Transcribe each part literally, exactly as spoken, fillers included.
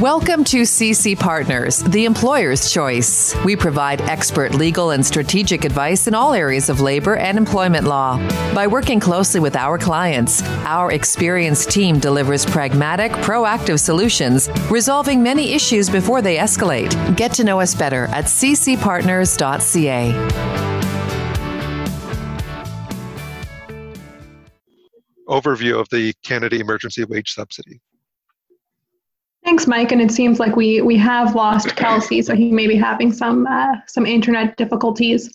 Welcome to C C Partners, the employer's choice. We provide expert legal and strategic advice in all areas of labor and employment law. By working closely with our clients, our experienced team delivers pragmatic, proactive solutions, resolving many issues before they escalate. Get to know us better at c c partners dot c a. Overview of the Canada Emergency Wage Subsidy. Thanks, Mike. And it seems like we we have lost Kelsey, so he may be having some uh, some internet difficulties.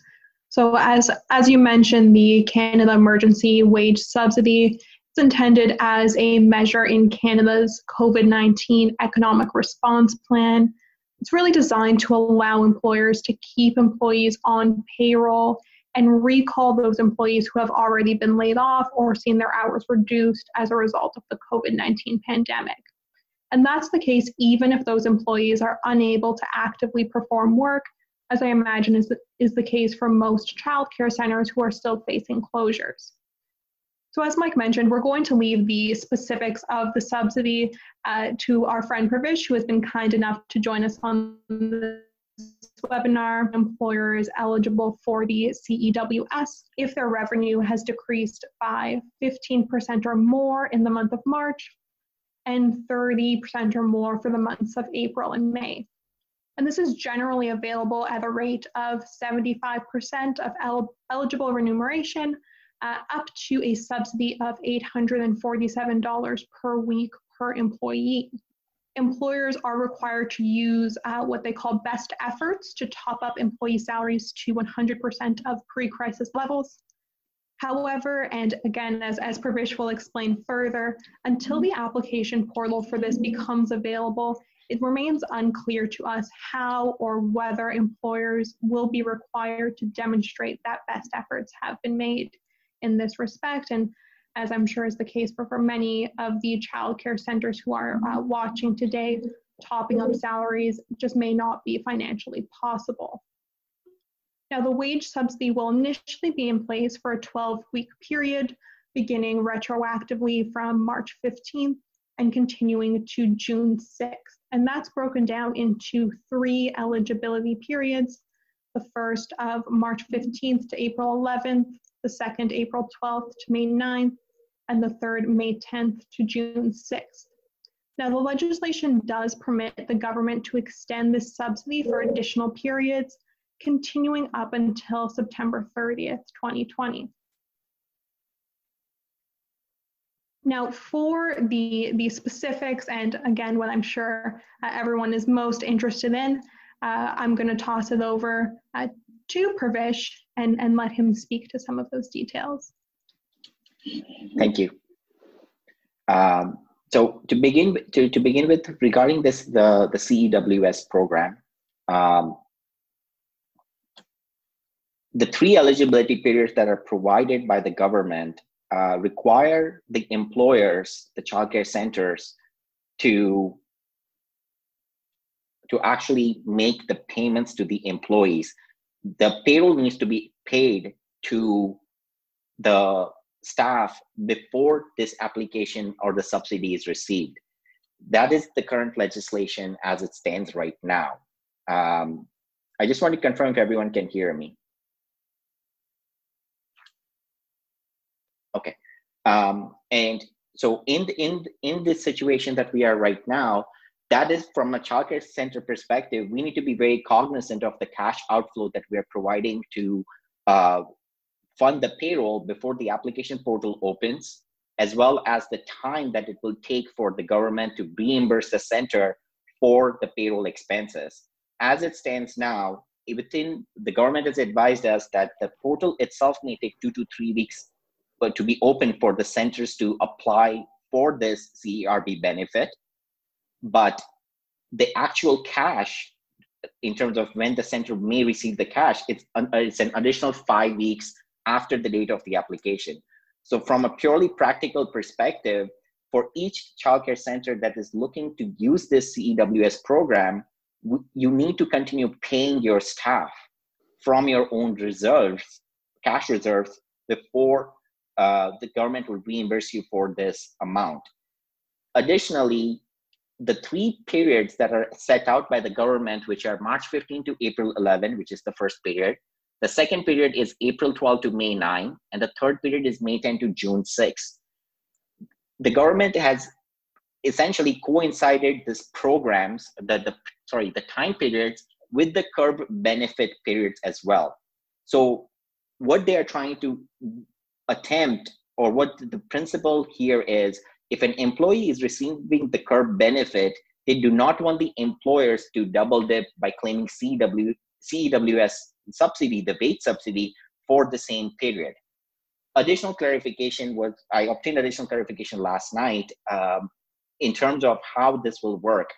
So as as you mentioned, the Canada Emergency Wage Subsidy is intended as a measure in Canada's COVID nineteen economic response plan. It's really designed to allow employers to keep employees on payroll and recall those employees who have already been laid off or seen their hours reduced as a result of the COVID nineteen pandemic. And that's the case even if those employees are unable to actively perform work, as I imagine is the, is the case for most childcare centers who are still facing closures. So as Mike mentioned, we're going to leave the specifics of the subsidy uh, to our friend Purvish, who has been kind enough to join us on the webinar. Employer is eligible for the C E W S if their revenue has decreased by fifteen percent or more in the month of March and thirty percent or more for the months of April and May. And this is generally available at a rate of seventy-five percent of el- eligible remuneration, uh, up to a subsidy of eight hundred forty-seven dollars per week per employee. Employers are required to use uh, what they call best efforts to top up employee salaries to one hundred percent of pre-crisis levels. However, and again, as, as Purvish will explain further, until the application portal for this becomes available, it remains unclear to us how or whether employers will be required to demonstrate that best efforts have been made in this respect. And as I'm sure is the case for, for many of the childcare centers who are uh, watching today, topping up salaries just may not be financially possible. Now, the wage subsidy will initially be in place for a twelve-week period, beginning retroactively from March fifteenth and continuing to June sixth. And that's broken down into three eligibility periods, the first of March fifteenth to April eleventh, the second April twelfth to May ninth, and the third May tenth to June sixth. Now, the legislation does permit the government to extend this subsidy for additional periods, continuing up until September thirtieth, twenty twenty. Now, for the, the specifics, and again, what I'm sure uh, everyone is most interested in, uh, I'm gonna toss it over uh, to Purvish and, and let him speak to some of those details. Thank you. Um, so to begin to, to begin with, regarding this the, the C E W S program, um, the three eligibility periods that are provided by the government uh, require the employers, the childcare centers, to to actually make the payments to the employees. The payroll needs to be paid to the staff before this application or the subsidy is received. That is the current legislation as it stands right now. Um, I just want to confirm if everyone can hear me. Okay. Um, and so in, in, in this situation that we are right now, that is from a childcare center perspective, we need to be very cognizant of the cash outflow that we are providing to uh, fund the payroll before the application portal opens, as well as the time that it will take for the government to reimburse the center for the payroll expenses. As it stands now, within the government has advised us that the portal itself may take two to three weeks but to be open for the centers to apply for this C E R B benefit. But the actual cash, in terms of when the center may receive the cash, it's an, it's an additional five weeks after the date of the application. So from a purely practical perspective, for each childcare center that is looking to use this C E W S program, you need to continue paying your staff from your own reserves, cash reserves, before uh, the government will reimburse you for this amount. Additionally, the three periods that are set out by the government, which are March fifteenth to April eleventh, which is the first period. The second period is April twelfth to May ninth, and the third period is May tenth to June sixth. The government has essentially coincided these programs, the, the sorry, the time periods with the CERB benefit periods as well. So what they are trying to attempt, or what the principle here is, if an employee is receiving the CERB benefit, they do not want the employers to double dip by claiming C E W S subsidy, the wage subsidy, for the same period. Additional clarification was, I obtained additional clarification last night um, in terms of how this will work.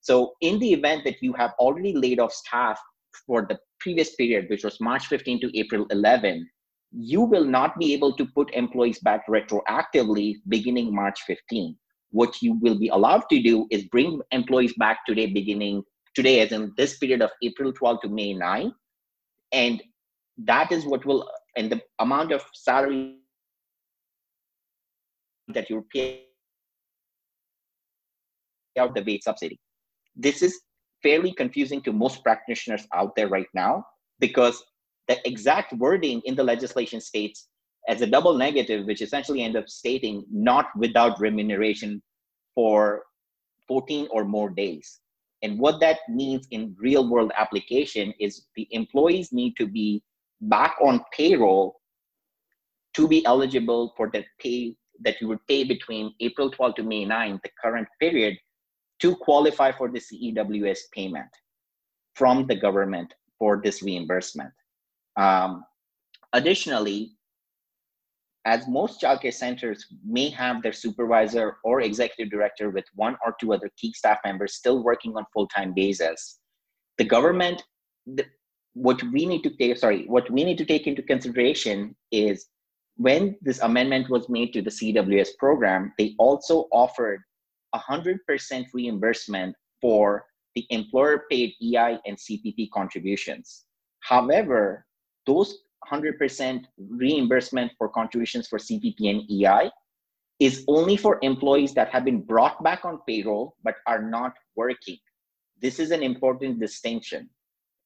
So in the event that you have already laid off staff for the previous period, which was March fifteenth to April eleventh, you will not be able to put employees back retroactively beginning March fifteenth. What you will be allowed to do is bring employees back today, beginning today, as in this period of April twelfth to May ninth. And that is what will, and the amount of salary that you're paying out the wage subsidy. This is fairly confusing to most practitioners out there right now, because the exact wording in the legislation states as a double negative, which essentially ends up stating not without remuneration for fourteen or more days. And what that means in real world application is the employees need to be back on payroll to be eligible for the pay that you would pay between April twelfth to May ninth, the current period, to qualify for the C E W S payment from the government for this reimbursement. Um, additionally, as most childcare centers may have their supervisor or executive director with one or two other key staff members still working on full-time basis, the government, the, what we need to take, sorry, what we need to take into consideration is when this amendment was made to the C E W S program, they also offered one hundred percent reimbursement for the employer-paid E I and C P P contributions. However, those one hundred percent reimbursement for contributions for C P P and E I is only for employees that have been brought back on payroll but are not working. This is an important distinction,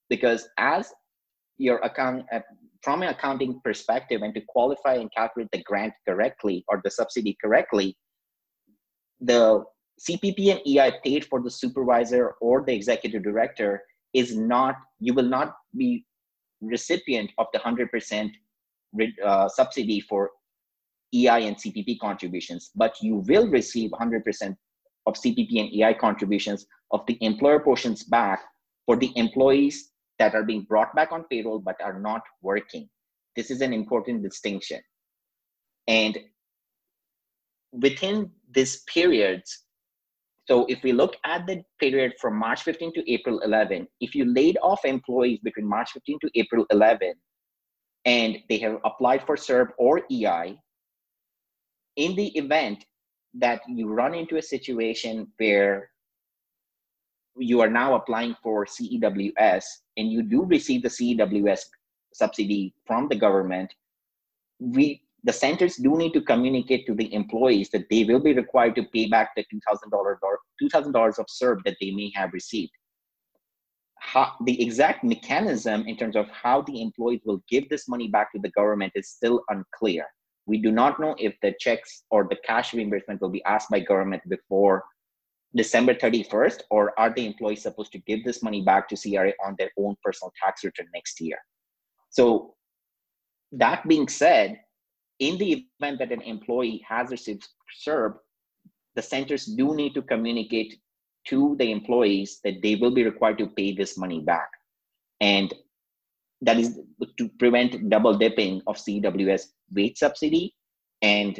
because as your account, from an accounting perspective, and to qualify and calculate the grant correctly or the subsidy correctly, the C P P and E I paid for the supervisor or the executive director is not, you will not be recipient of the one hundred percent uh, subsidy for E I and C P P contributions, but you will receive one hundred percent of C P P and E I contributions of the employer portions back for the employees that are being brought back on payroll but are not working. This is an important distinction. And within these periods, so if we look at the period from March fifteenth to April eleventh, if you laid off employees between March fifteenth to April eleventh, and they have applied for CERB or E I, in the event that you run into a situation where you are now applying for C E W S and you do receive the C E W S subsidy from the government, we the centers do need to communicate to the employees that they will be required to pay back the two thousand dollars of CERB that they may have received. How, the exact mechanism in terms of how the employees will give this money back to the government is still unclear. We do not know if the checks or the cash reimbursement will be asked by government before December thirty-first, or are the employees supposed to give this money back to C R A on their own personal tax return next year? So that being said, in the event that an employee has received CERB, the centers do need to communicate to the employees that they will be required to pay this money back. And that is to prevent double dipping of C E W S wage subsidy and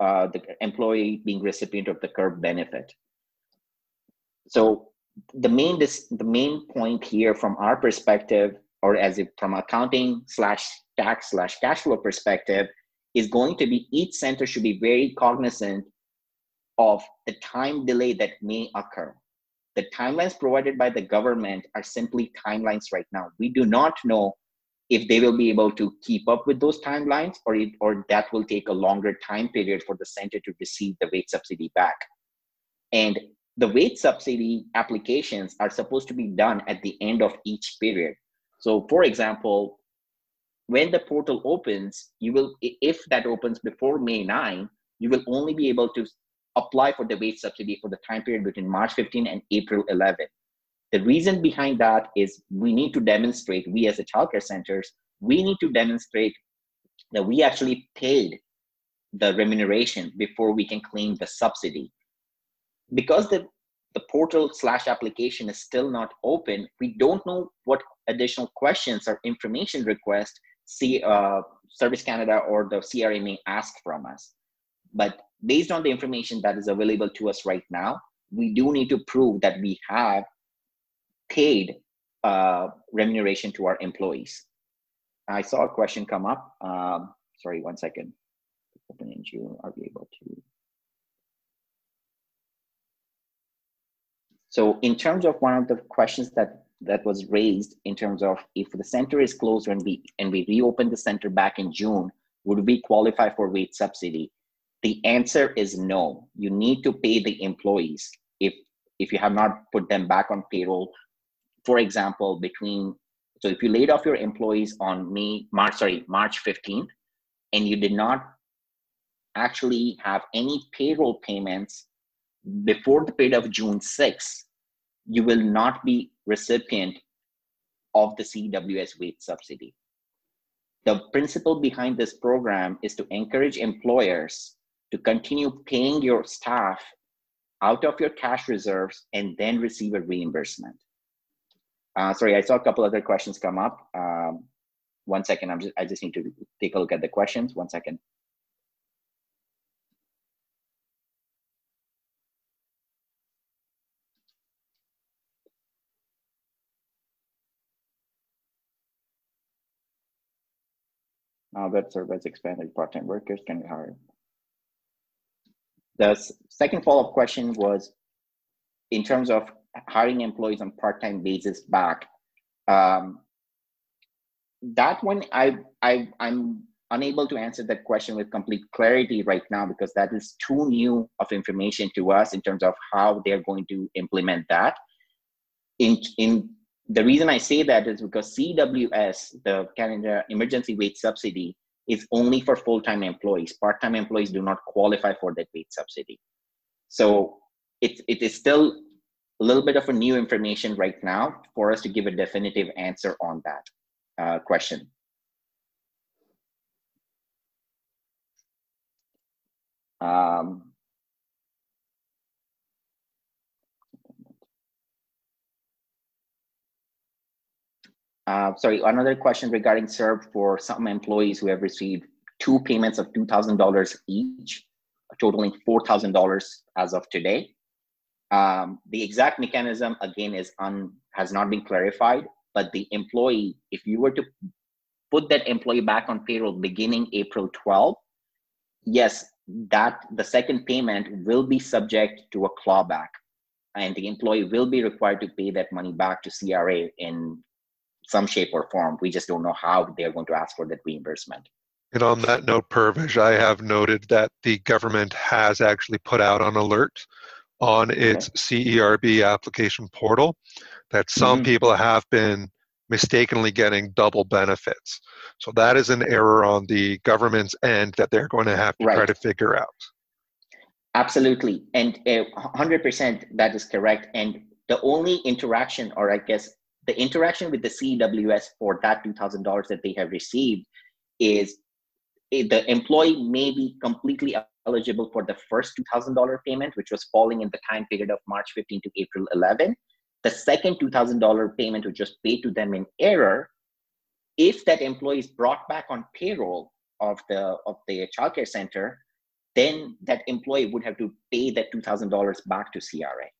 uh, the employee being recipient of the CERB benefit. So the main, the main point here from our perspective, or as if from accounting slash tax slash cash flow perspective, is going to be each center should be very cognizant of the time delay that may occur. The timelines provided by the government are simply timelines right now. We do not know if they will be able to keep up with those timelines, or, it, or that will take a longer time period for the center to receive the wage subsidy back. And the wage subsidy applications are supposed to be done at the end of each period. So for example, when the portal opens, you will, if that opens before May ninth, you will only be able to apply for the wage subsidy for the time period between March fifteenth and April eleventh. The reason behind that is we need to demonstrate, we as the childcare centers, we need to demonstrate that we actually paid the remuneration before we can claim the subsidy. Because the, the portal slash application is still not open, we don't know what additional questions or information requests C, uh, Service Canada or the C R A may ask from us. But based on the information that is available to us right now, we do need to prove that we have paid uh, remuneration to our employees. I saw a question come up. Um, sorry, one second. Open in June, are we able to? So in terms of one of the questions that, that was raised in terms of if the center is closed and we, and we reopen the center back in June, would we qualify for wage subsidy? The answer is no. You need to pay the employees if, if you have not put them back on payroll. For example, between, so if you laid off your employees on May, March, sorry, March fifteenth, and you did not actually have any payroll payments before the period of June sixth, you will not be recipient of the C E W S wage subsidy. The principle behind this program is to encourage employers to continue paying your staff out of your cash reserves and then receive a reimbursement. Uh, sorry, I saw a couple other questions come up. Um, one second, I'm just, I just need to take a look at the questions. One second. Now that service expanded part-time workers can be hired. The second follow-up question was in terms of hiring employees on part-time basis back. Um, that one, I, I, I'm unable to answer that question with complete clarity right now because that is too new of information to us in terms of how they're going to implement that. In, in The reason I say that is because C E W S, the Canada Emergency Wage Subsidy, is only for full-time employees. Part-time employees do not qualify for that wage subsidy. So it, it is still a little bit of a new information right now for us to give a definitive answer on that uh, question. Um, Uh, sorry, another question regarding C E R B for some employees who have received two payments of two thousand dollars each, totaling four thousand dollars as of today. Um, the exact mechanism, again, is un, has not been clarified, but the employee, if you were to put that employee back on payroll beginning April twelfth, yes, that the second payment will be subject to a clawback, and the employee will be required to pay that money back to C R A in some shape or form. We just don't know how they're going to ask for that reimbursement. And on that note, Purvish, I have noted that the government has actually put out an alert on its okay. C E R B application portal that some mm-hmm. people have been mistakenly getting double benefits. So that is an error on the government's end that they're going to have to right. try to figure out. Absolutely. And uh, one hundred percent that is correct. And the only interaction, or I guess, the interaction with the C E W S for that two thousand dollars that they have received is the employee may be completely eligible for the first two thousand dollar payment, which was falling in the time period of March fifteenth to April eleventh. The second two thousand dollar payment, which was paid to them in error, if that employee is brought back on payroll of the, of the childcare center, then that employee would have to pay that two thousand dollars back to C R A.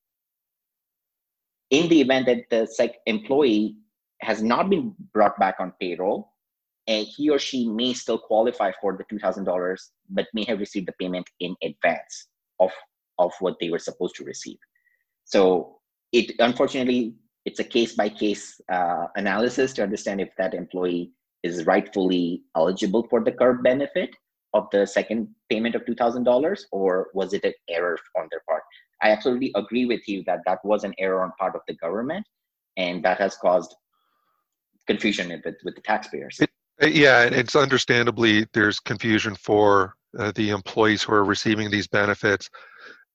In the event that the sec employee has not been brought back on payroll, and he or she may still qualify for the two thousand dollars, but may have received the payment in advance of, of what they were supposed to receive. So it, unfortunately, it's a case-by-case uh, analysis to understand if that employee is rightfully eligible for the C E R B benefit of the second payment of two thousand dollars, or was it an error on their part? I absolutely agree with you that that was an error on part of the government, and that has caused confusion with, with the taxpayers. It, yeah, it's understandably there's confusion for uh, the employees who are receiving these benefits.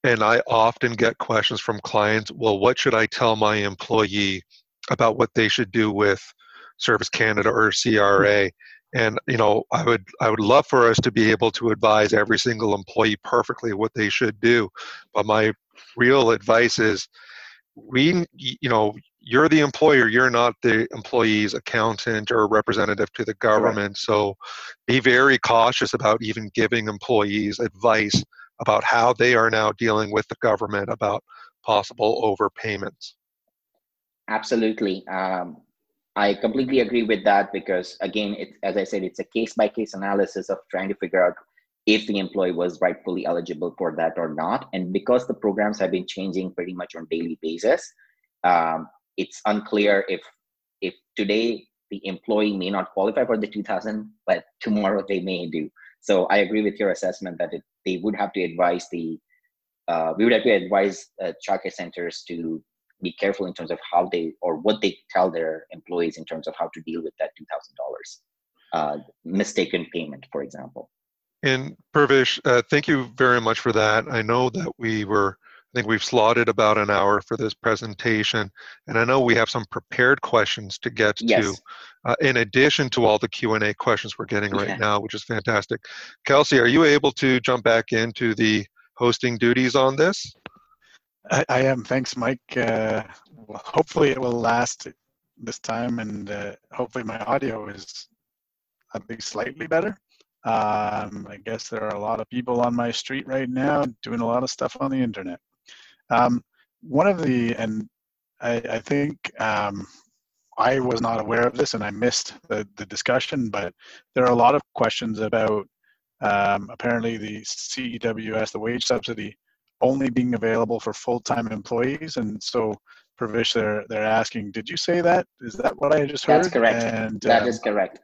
And I often get questions from clients, well, what should I tell my employee about what they should do with Service Canada or C R A? And, you know, I would I would love for us to be able to advise every single employee perfectly what they should do. But my real advice is, we, you know, you're the employer, you're not the employee's accountant or representative to the government. Right. So be very cautious about even giving employees advice about how they are now dealing with the government about possible overpayments. Absolutely. Um, I completely agree with that because, again, it, as I said, it's a case-by-case analysis of trying to figure out if the employee was rightfully eligible for that or not. And because the programs have been changing pretty much on a daily basis, um, it's unclear if if today the employee may not qualify for the two thousand, but tomorrow they may do. So I agree with your assessment that it, they would have to advise the, uh, we would have to advise uh, childcare centers to be careful in terms of how they, or what they tell their employees in terms of how to deal with that two thousand dollars uh, mistaken payment, for example. And Purvish, uh, thank you very much for that. I know that we were, I think we've slotted about an hour for this presentation, and I know we have some prepared questions to get yes. to, uh, in addition to all the Q and A questions we're getting right yeah. now, which is fantastic. Kelsey, are you able to jump back into the hosting duties on this? I, I am. Thanks, Mike. Uh, well, hopefully it will last this time, and uh, hopefully my audio is at least slightly better. Um, I guess there are a lot of people on my street right now doing a lot of stuff on the internet. Um, one of the, and I, I think um, I was not aware of this and I missed the, the discussion, but there are a lot of questions about um, apparently the C E W S, the wage subsidy, only being available for full-time employees. And so, Purvish, they're, they're asking, did you say that? Is that what I just heard? That's correct. And, that um, is correct.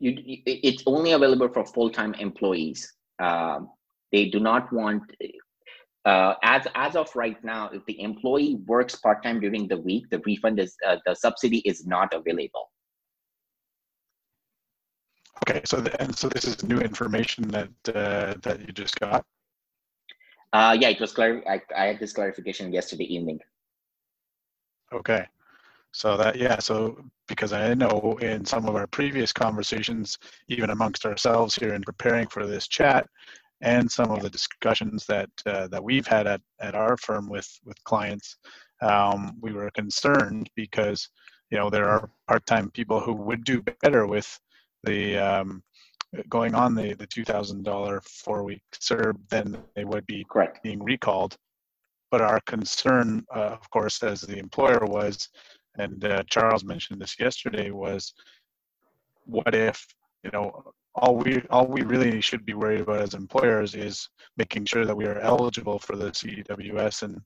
You, it's only available for full-time employees. Uh, they do not want... Uh, as, as of right now, if the employee works part-time during the week, the refund is, uh, the subsidy is not available. Okay, so the, and so this is new information that uh, that you just got? Uh, yeah, it was clar- I, I had this clarification yesterday evening. Okay, so that, yeah, so because I know in some of our previous conversations, even amongst ourselves here in preparing for this chat, and some of the discussions that uh, that we've had at, at our firm with with clients, um, we were concerned because you know there are part-time people who would do better with the um, going on the the two thousand dollar four-week C E R B than they would be Correct. Being recalled. But our concern, uh, of course, as the employer was, and uh, Charles mentioned this yesterday, was what if you know. All we all we really should be worried about as employers is making sure that we are eligible for the C E W S, and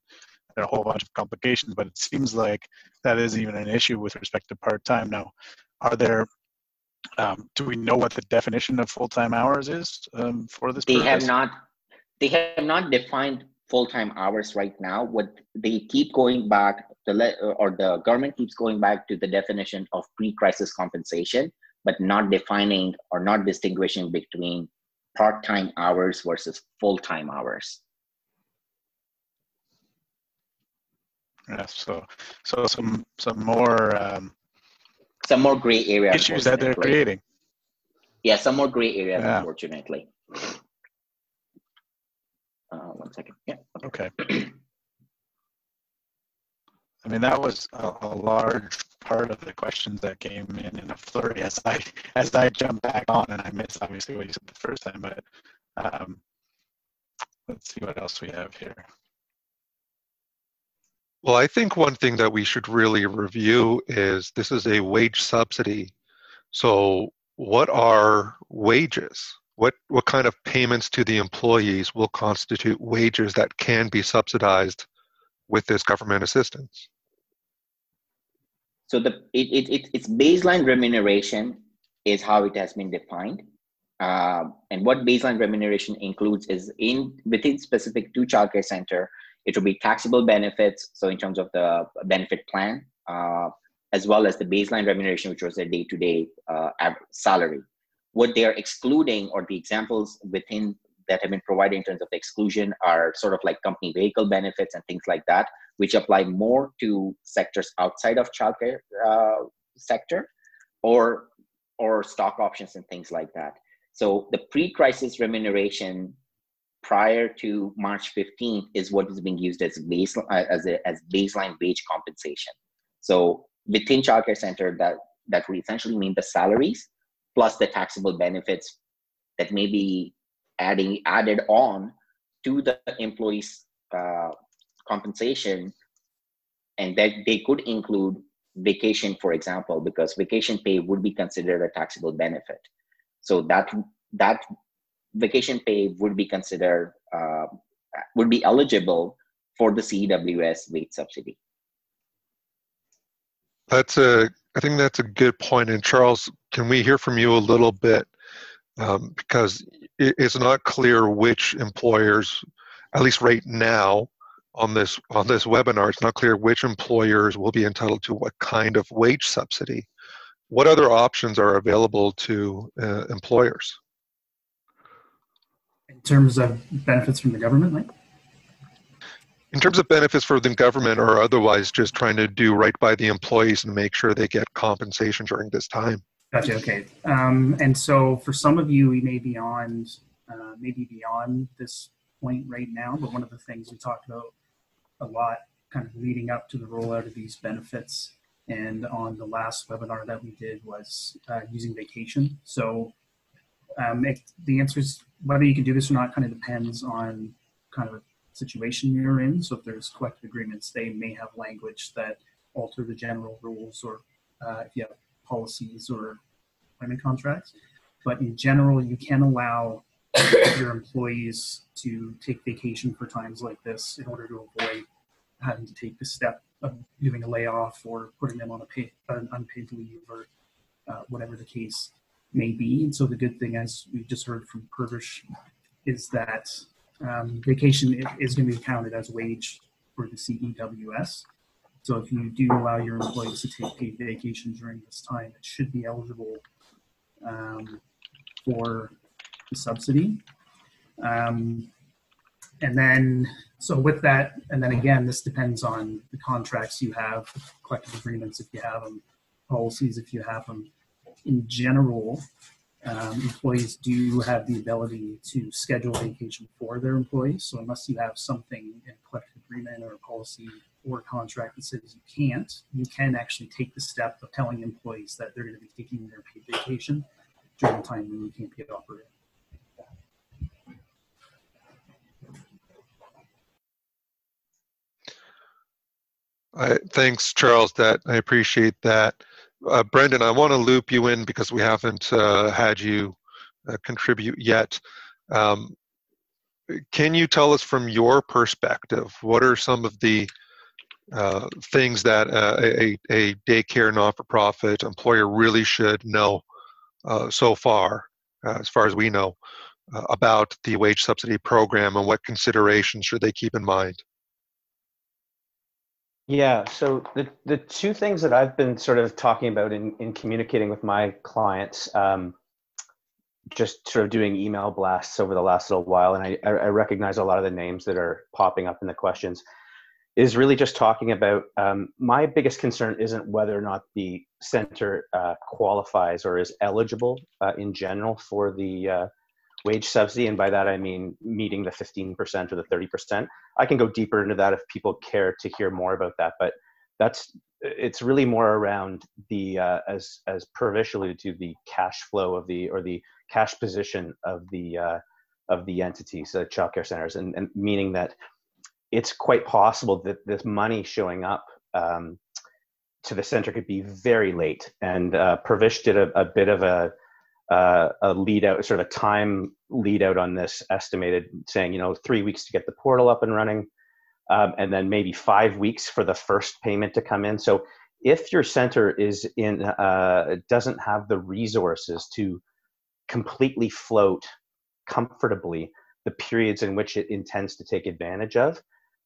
there are a whole bunch of complications, but it seems like that is even an issue with respect to part-time. Now, are there, um, do we know what the definition of full-time hours is um, for this? They purpose? have not, they have not defined full-time hours right now. What they keep going back, the le- or the government keeps going back to the definition of pre-crisis compensation, but not defining or not distinguishing between part-time hours versus full-time hours. Yeah, so so some some more um, some more gray areas issues that they're creating. Yeah, some more gray areas, yeah. unfortunately. Uh, one second. Yeah. Okay. okay. I mean, that was a, a large part of the questions that came in in a flurry as I as I jumped back on, and I missed obviously what you said the first time, but um, let's see what else we have here. Well, I think one thing that we should really review is this is a wage subsidy. So what are wages? What, what kind of payments to the employees will constitute wages that can be subsidized with this government assistance? So the it, it, it, its baseline remuneration is how it has been defined. Uh, and what baseline remuneration includes is in within specific to childcare center, it will be taxable benefits. So in terms of the benefit plan, uh, as well as the baseline remuneration, which was their day-to-day uh, salary. What they are excluding, or the examples within that have been provided in terms of the exclusion, are sort of like company vehicle benefits and things like that, which apply more to sectors outside of childcare uh, sector, or or stock options and things like that. So the pre-crisis remuneration prior to March fifteenth is what is being used as baseline as a, as baseline wage compensation. So within childcare center, that that would essentially mean the salaries plus the taxable benefits that may be adding added on to the employees' uh, compensation, and that they could include vacation, for example, because vacation pay would be considered a taxable benefit. So that that vacation pay would be considered uh, would be eligible for the C E W S wage subsidy. That's a I think that's a good point. And Charles, can we hear from you a little bit? Um, because it, it's not clear which employers, at least right now on this on this webinar, it's not clear which employers will be entitled to what kind of wage subsidy. What other options are available to uh, employers? In terms of benefits from the government, Mike? In terms of benefits for the government, or otherwise just trying to do right by the employees and make sure they get compensation during this time. Gotcha, okay. Um, and so for some of you, we may be on, uh, maybe beyond this point right now, but one of the things we talked about a lot kind of leading up to the rollout of these benefits and on the last webinar that we did was uh, using vacation. So um, it, the answer is whether you can do this or not kind of depends on kind of a situation you're in. So if there's collective agreements, they may have language that alter the general rules, or uh, if you have policies or employment contracts. But in general, you can allow your employees to take vacation for times like this in order to avoid having to take the step of doing a layoff or putting them on a pay, an unpaid leave, or uh, whatever the case may be. And so the good thing, as we've just heard from Purvish, is that um, vacation is going to be counted as wage for the C E W S. So if you do allow your employees to take paid vacation during this time, it should be eligible um, for the subsidy. Um, and then, so with that, and then again, this depends on the contracts you have, collective agreements if you have them, policies if you have them. In general, um, employees do have the ability to schedule vacation for their employees. So unless you have something in a collective agreement or a policy or contract that says you can't, you can actually take the step of telling employees that they're going to be taking their paid vacation during the time when you can't get operated. Uh, thanks, Charles. That I appreciate that. Uh, Brendan, I want to loop you in because we haven't uh, had you uh, contribute yet. Um, can you tell us from your perspective, what are some of the Uh, things that uh, a, a daycare not-for-profit employer really should know uh, so far, uh, as far as we know, uh, about the wage subsidy program, and what considerations should they keep in mind? Yeah, so the, the two things that I've been sort of talking about in, in communicating with my clients, um, just sort of doing email blasts over the last little while, and I, I recognize a lot of the names that are popping up in the questions, is really just talking about um, my biggest concern isn't whether or not the center uh, qualifies or is eligible uh, in general for the uh, wage subsidy. And by that, I mean meeting the fifteen percent or the thirty percent. I can go deeper into that if people care to hear more about that, but that's, it's really more around the, uh, as, as Purvish alluded to, the cash flow of the, or the cash position of the, uh, of the entities, the childcare centers, and, and meaning that it's quite possible that this money showing up um, to the center could be very late. And uh, Purvish did a, a bit of a, uh, a lead out, sort of a time lead out on this, estimated saying, you know, three weeks to get the portal up and running, um, and then maybe five weeks for the first payment to come in. So if your center is in, uh, doesn't have the resources to completely float comfortably the periods in which it intends to take advantage of,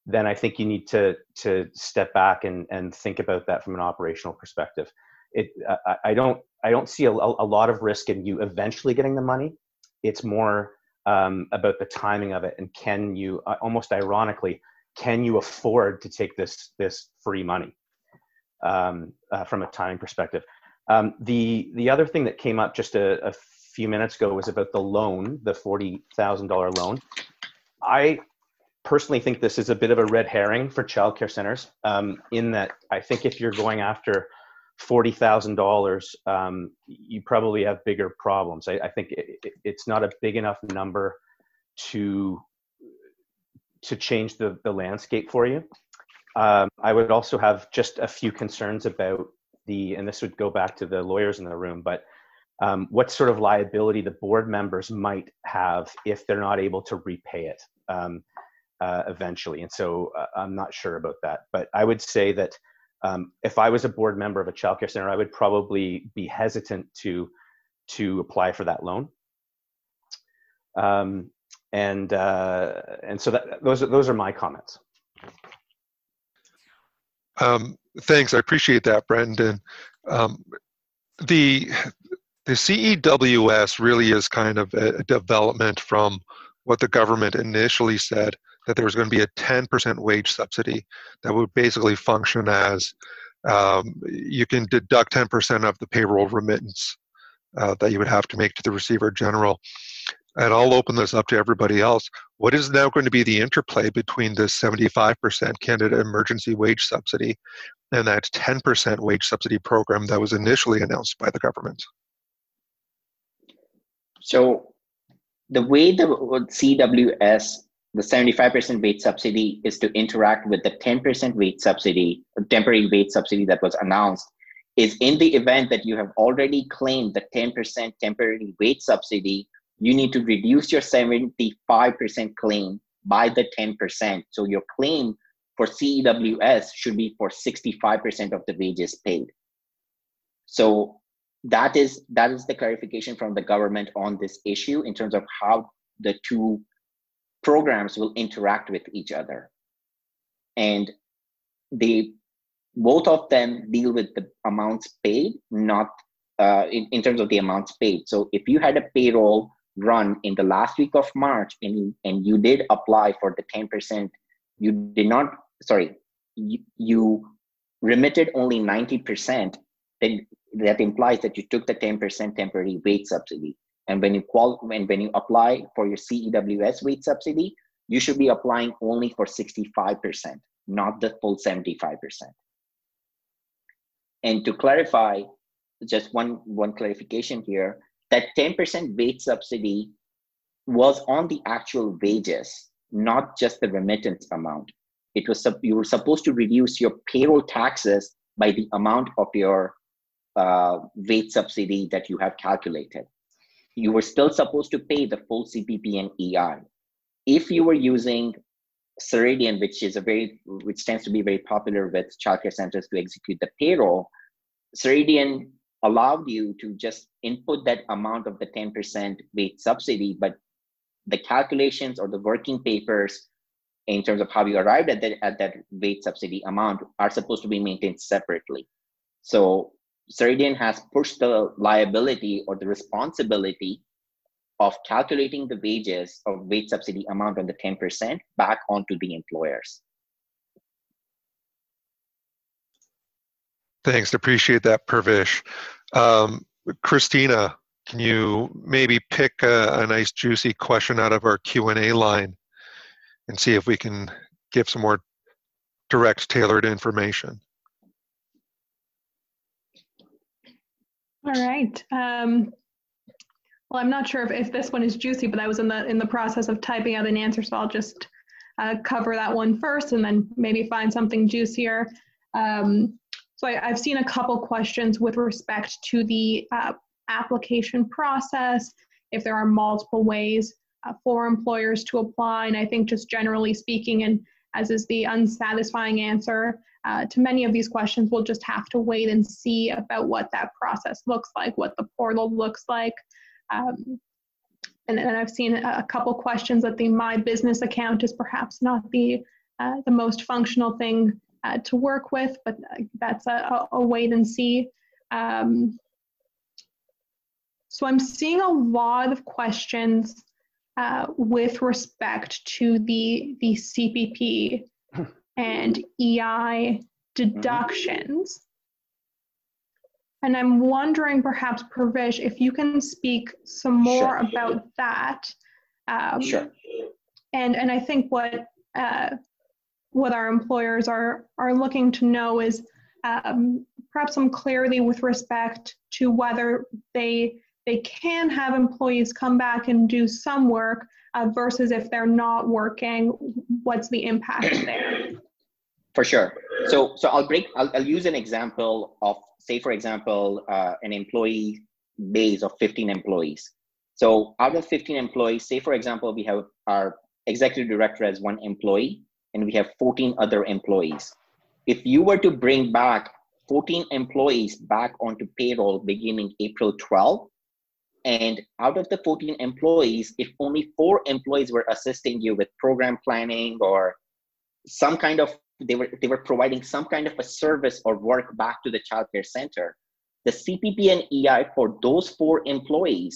then I think you need to to step back and and think about that from an operational perspective. It I, I don't I don't see a, a lot of risk in you eventually getting the money. It's more um, about the timing of it, and can you, almost ironically, can you afford to take this this free money um, uh, from a timing perspective? Um, the the other thing that came up just a, a few minutes ago was about the loan, the forty thousand dollar loan. I personally think this is a bit of a red herring for childcare centers, um, in that I think if you're going after forty thousand dollars, um, you probably have bigger problems. I, I think it, it, it's not a big enough number to to change the, the landscape for you. Um, I would also have just a few concerns about the, and this would go back to the lawyers in the room, but um, what sort of liability the board members might have if they're not able to repay it um, uh, eventually. And so uh, I'm not sure about that, but I would say that Um, if I was a board member of a childcare center, I would probably be hesitant to to apply for that loan. Um, and uh, and so that, those are, those are my comments. Um, thanks, I appreciate that, Brendan. Um, the the C E W S really is kind of a development from what the government initially said, that there was going to be a ten percent wage subsidy that would basically function as um, you can deduct ten percent of the payroll remittance uh, that you would have to make to the Receiver General. And I'll open this up to everybody else. What is now going to be the interplay between the seventy-five percent Canada Emergency Wage Subsidy and that ten percent wage subsidy program that was initially announced by the government? So the way the C W S, the seventy-five percent wage subsidy, is to interact with the ten percent wage subsidy, temporary wage subsidy that was announced, is in the event that you have already claimed the ten percent temporary wage subsidy, you need to reduce your seventy-five percent claim by the ten percent. So your claim for C E W S should be for sixty-five percent of the wages paid. So that is, that is the clarification from the government on this issue in terms of how the two programs will interact with each other. And they, both of them deal with the amounts paid, not uh, in, in terms of the amounts paid. So if you had a payroll run in the last week of March and you, and you did apply for the ten percent, you did not, sorry, you, you remitted only ninety percent, then that implies that you took the ten percent temporary wage subsidy. And when you qual when, when you apply for your C E W S wage subsidy, you should be applying only for sixty-five percent, not the full seventy-five percent. And to clarify, just one, one clarification here, that ten percent wage subsidy was on the actual wages, not just the remittance amount. It was, you were supposed to reduce your payroll taxes by the amount of your uh, wage subsidy that you have calculated. You were still supposed to pay the full C P P and E I. If you were using Ceridian, which is a very, which tends to be very popular with childcare centers to execute the payroll, Ceridian allowed you to just input that amount of the ten percent wage subsidy, but the calculations or the working papers in terms of how you arrived at that, at that wage subsidy amount are supposed to be maintained separately. So Ceridian has pushed the liability or the responsibility of calculating the wages of wage subsidy amount on the ten percent back onto the employers. Thanks, appreciate that, Purvish. Um, Christina, can you maybe pick a, a nice juicy question out of our Q and A line and see if we can give some more direct, tailored information? All right. Um, well, I'm not sure if, if this one is juicy, but I was in the in the process of typing out an answer, so I'll just uh, cover that one first and then maybe find something juicier. Um, so I, I've seen a couple questions with respect to the uh, application process, if there are multiple ways uh, for employers to apply, and I think just generally speaking, and as is the unsatisfying answer uh, to many of these questions, we'll just have to wait and see about what that process looks like, what the portal looks like. Um, and then I've seen a couple questions that the My Business account is perhaps not the, uh, the most functional thing uh, to work with, but that's a, a wait and see. Um, so I'm seeing a lot of questions uh, with respect to the, the C P P and E I deductions. And I'm wondering, perhaps, Purvish, if you can speak some more sure. about that. Um, sure. And and I think what uh, what our employers are are looking to know is um, perhaps some clarity with respect to whether they they can have employees come back and do some work uh, versus if they're not working, what's the impact there? For sure. So so I'll break. I'll, I'll use an example of, say, for example, uh, an employee base of fifteen employees. So out of fifteen employees, say, for example, we have our executive director as one employee, and we have fourteen other employees. If you were to bring back fourteen employees back onto payroll beginning April twelfth, and out of the fourteen employees, if only four employees were assisting you with program planning or some kind of They were, they were providing some kind of a service or work back to the childcare center, the C P P and E I for those four employees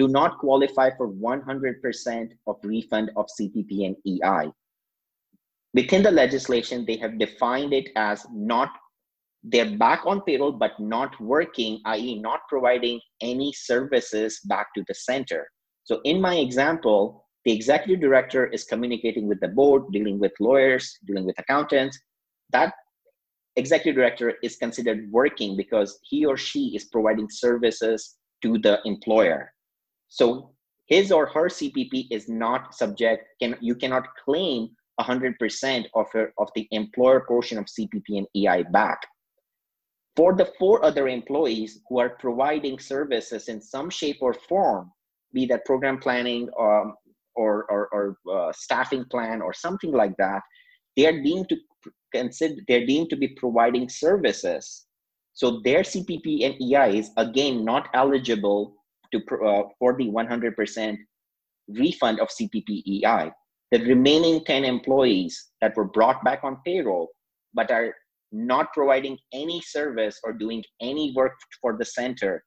do not qualify for one hundred percent of refund of C P P and E I. Within the legislation, they have defined it as not, they're back on payroll, but not working, that is not providing any services back to the center. So in my example, the executive director is communicating with the board, dealing with lawyers, dealing with accountants. That executive director is considered working because he or she is providing services to the employer. So his or her C P P is not subject, can, you cannot claim one hundred percent of, her, of the employer portion of C P P and E I back. For the four other employees who are providing services in some shape or form, be that program planning or or, or, or uh, staffing plan or something like that, they are deemed to consider, they're deemed to be providing services. So their C P P and E I is again not eligible to uh, for the one hundred percent refund of C P P E I. The remaining ten employees that were brought back on payroll but are not providing any service or doing any work for the center,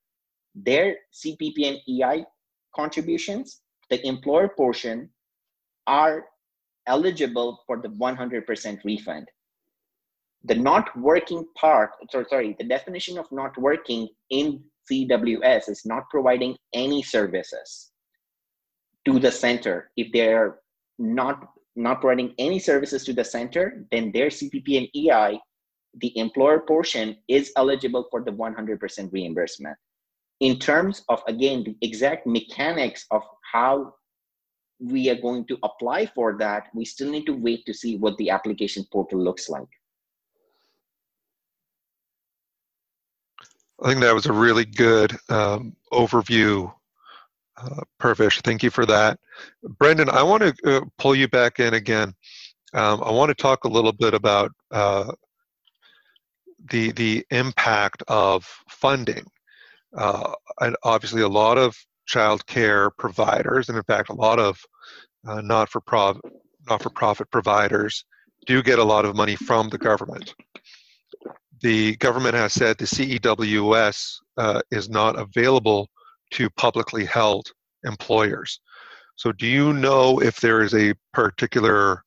their C P P and E I contributions, the employer portion, are eligible for the one hundred percent refund. The not working part, sorry, sorry, the definition of not working in C E W S is not providing any services to the center. If they're not, not providing any services to the center, then their C P P and E I, the employer portion, is eligible for the one hundred percent reimbursement. In terms of, again, the exact mechanics of how we are going to apply for that, we still need to wait to see what the application portal looks like. I think that was a really good um, overview, uh, Purvish. Thank you for that. Brendan, I want to uh, pull you back in again. Um, I want to talk a little bit about uh, the, the impact of funding. Uh, and obviously, a lot of child care providers, and in fact, a lot of uh, not-for-profit not-for-profit providers do get a lot of money from the government. The government has said the C E W S uh, is not available to publicly held employers. So do you know if there is a particular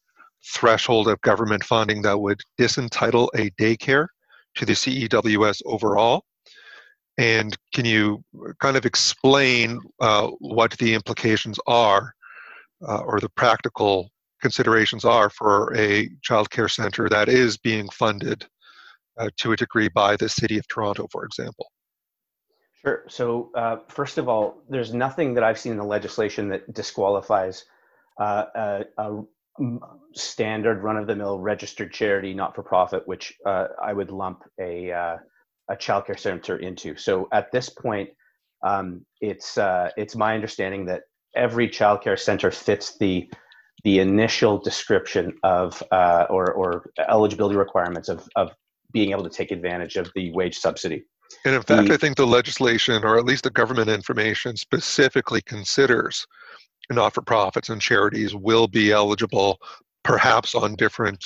threshold of government funding that would disentitle a daycare to the C E W S overall? And can you kind of explain uh, what the implications are uh, or the practical considerations are for a child care center that is being funded uh, to a degree by the City of Toronto, for example? Sure. So uh, first of all, there's nothing that I've seen in the legislation that disqualifies uh, a, a standard run-of-the-mill registered charity, not-for-profit, which uh, I would lump a... Uh, a childcare center into. So at this point, um, it's uh, it's my understanding that every childcare center fits the the initial description of uh, or or eligibility requirements of of being able to take advantage of the wage subsidy. And in fact, mm. I think the legislation, or at least the government information, specifically considers not-for-profits and charities will be eligible, perhaps on different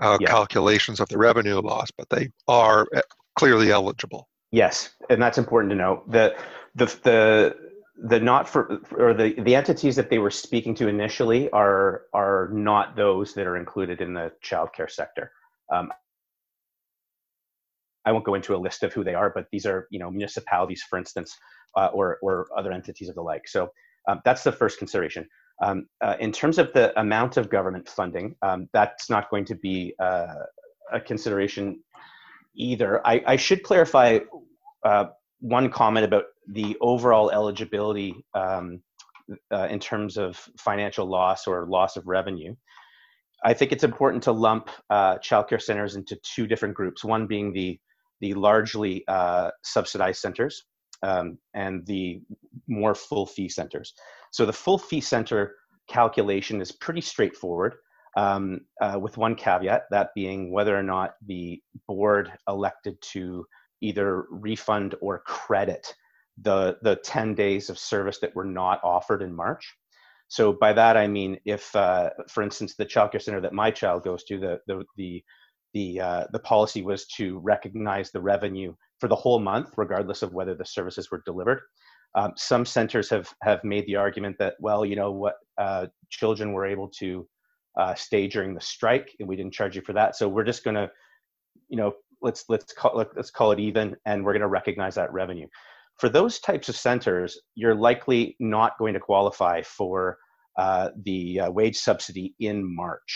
uh, yeah. calculations of the revenue loss, but they are clearly eligible. Yes, and that's important to know. The the the the not for or the, the entities that they were speaking to initially are are not those that are included in the childcare sector. Um, I won't go into a list of who they are, but these are, you know, municipalities, for instance, uh, or or other entities of the like. So um, that's the first consideration. Um, uh, in terms of the amount of government funding, um, that's not going to be uh, a consideration either. I, I should clarify uh, one comment about the overall eligibility um, uh, in terms of financial loss or loss of revenue. I think it's important to lump uh, childcare centers into two different groups, one being the, the largely uh, subsidized centers um, and the more full fee centers. So the full fee center calculation is pretty straightforward. Um, uh, with one caveat, that being whether or not the board elected to either refund or credit the, the ten days of service that were not offered in March. So by that, I mean, if, uh, for instance, the childcare center that my child goes to, the, the, the, the, uh, the policy was to recognize the revenue for the whole month, regardless of whether the services were delivered. Um, some centers have, have made the argument that, well, you know what, uh, children were able to Uh, stay during the strike, and we didn't charge you for that. So we're just going to, you know, let's let's call let's call it even, and we're going to recognize that revenue. For those types of centers, you're likely not going to qualify for uh, the uh, wage subsidy in March.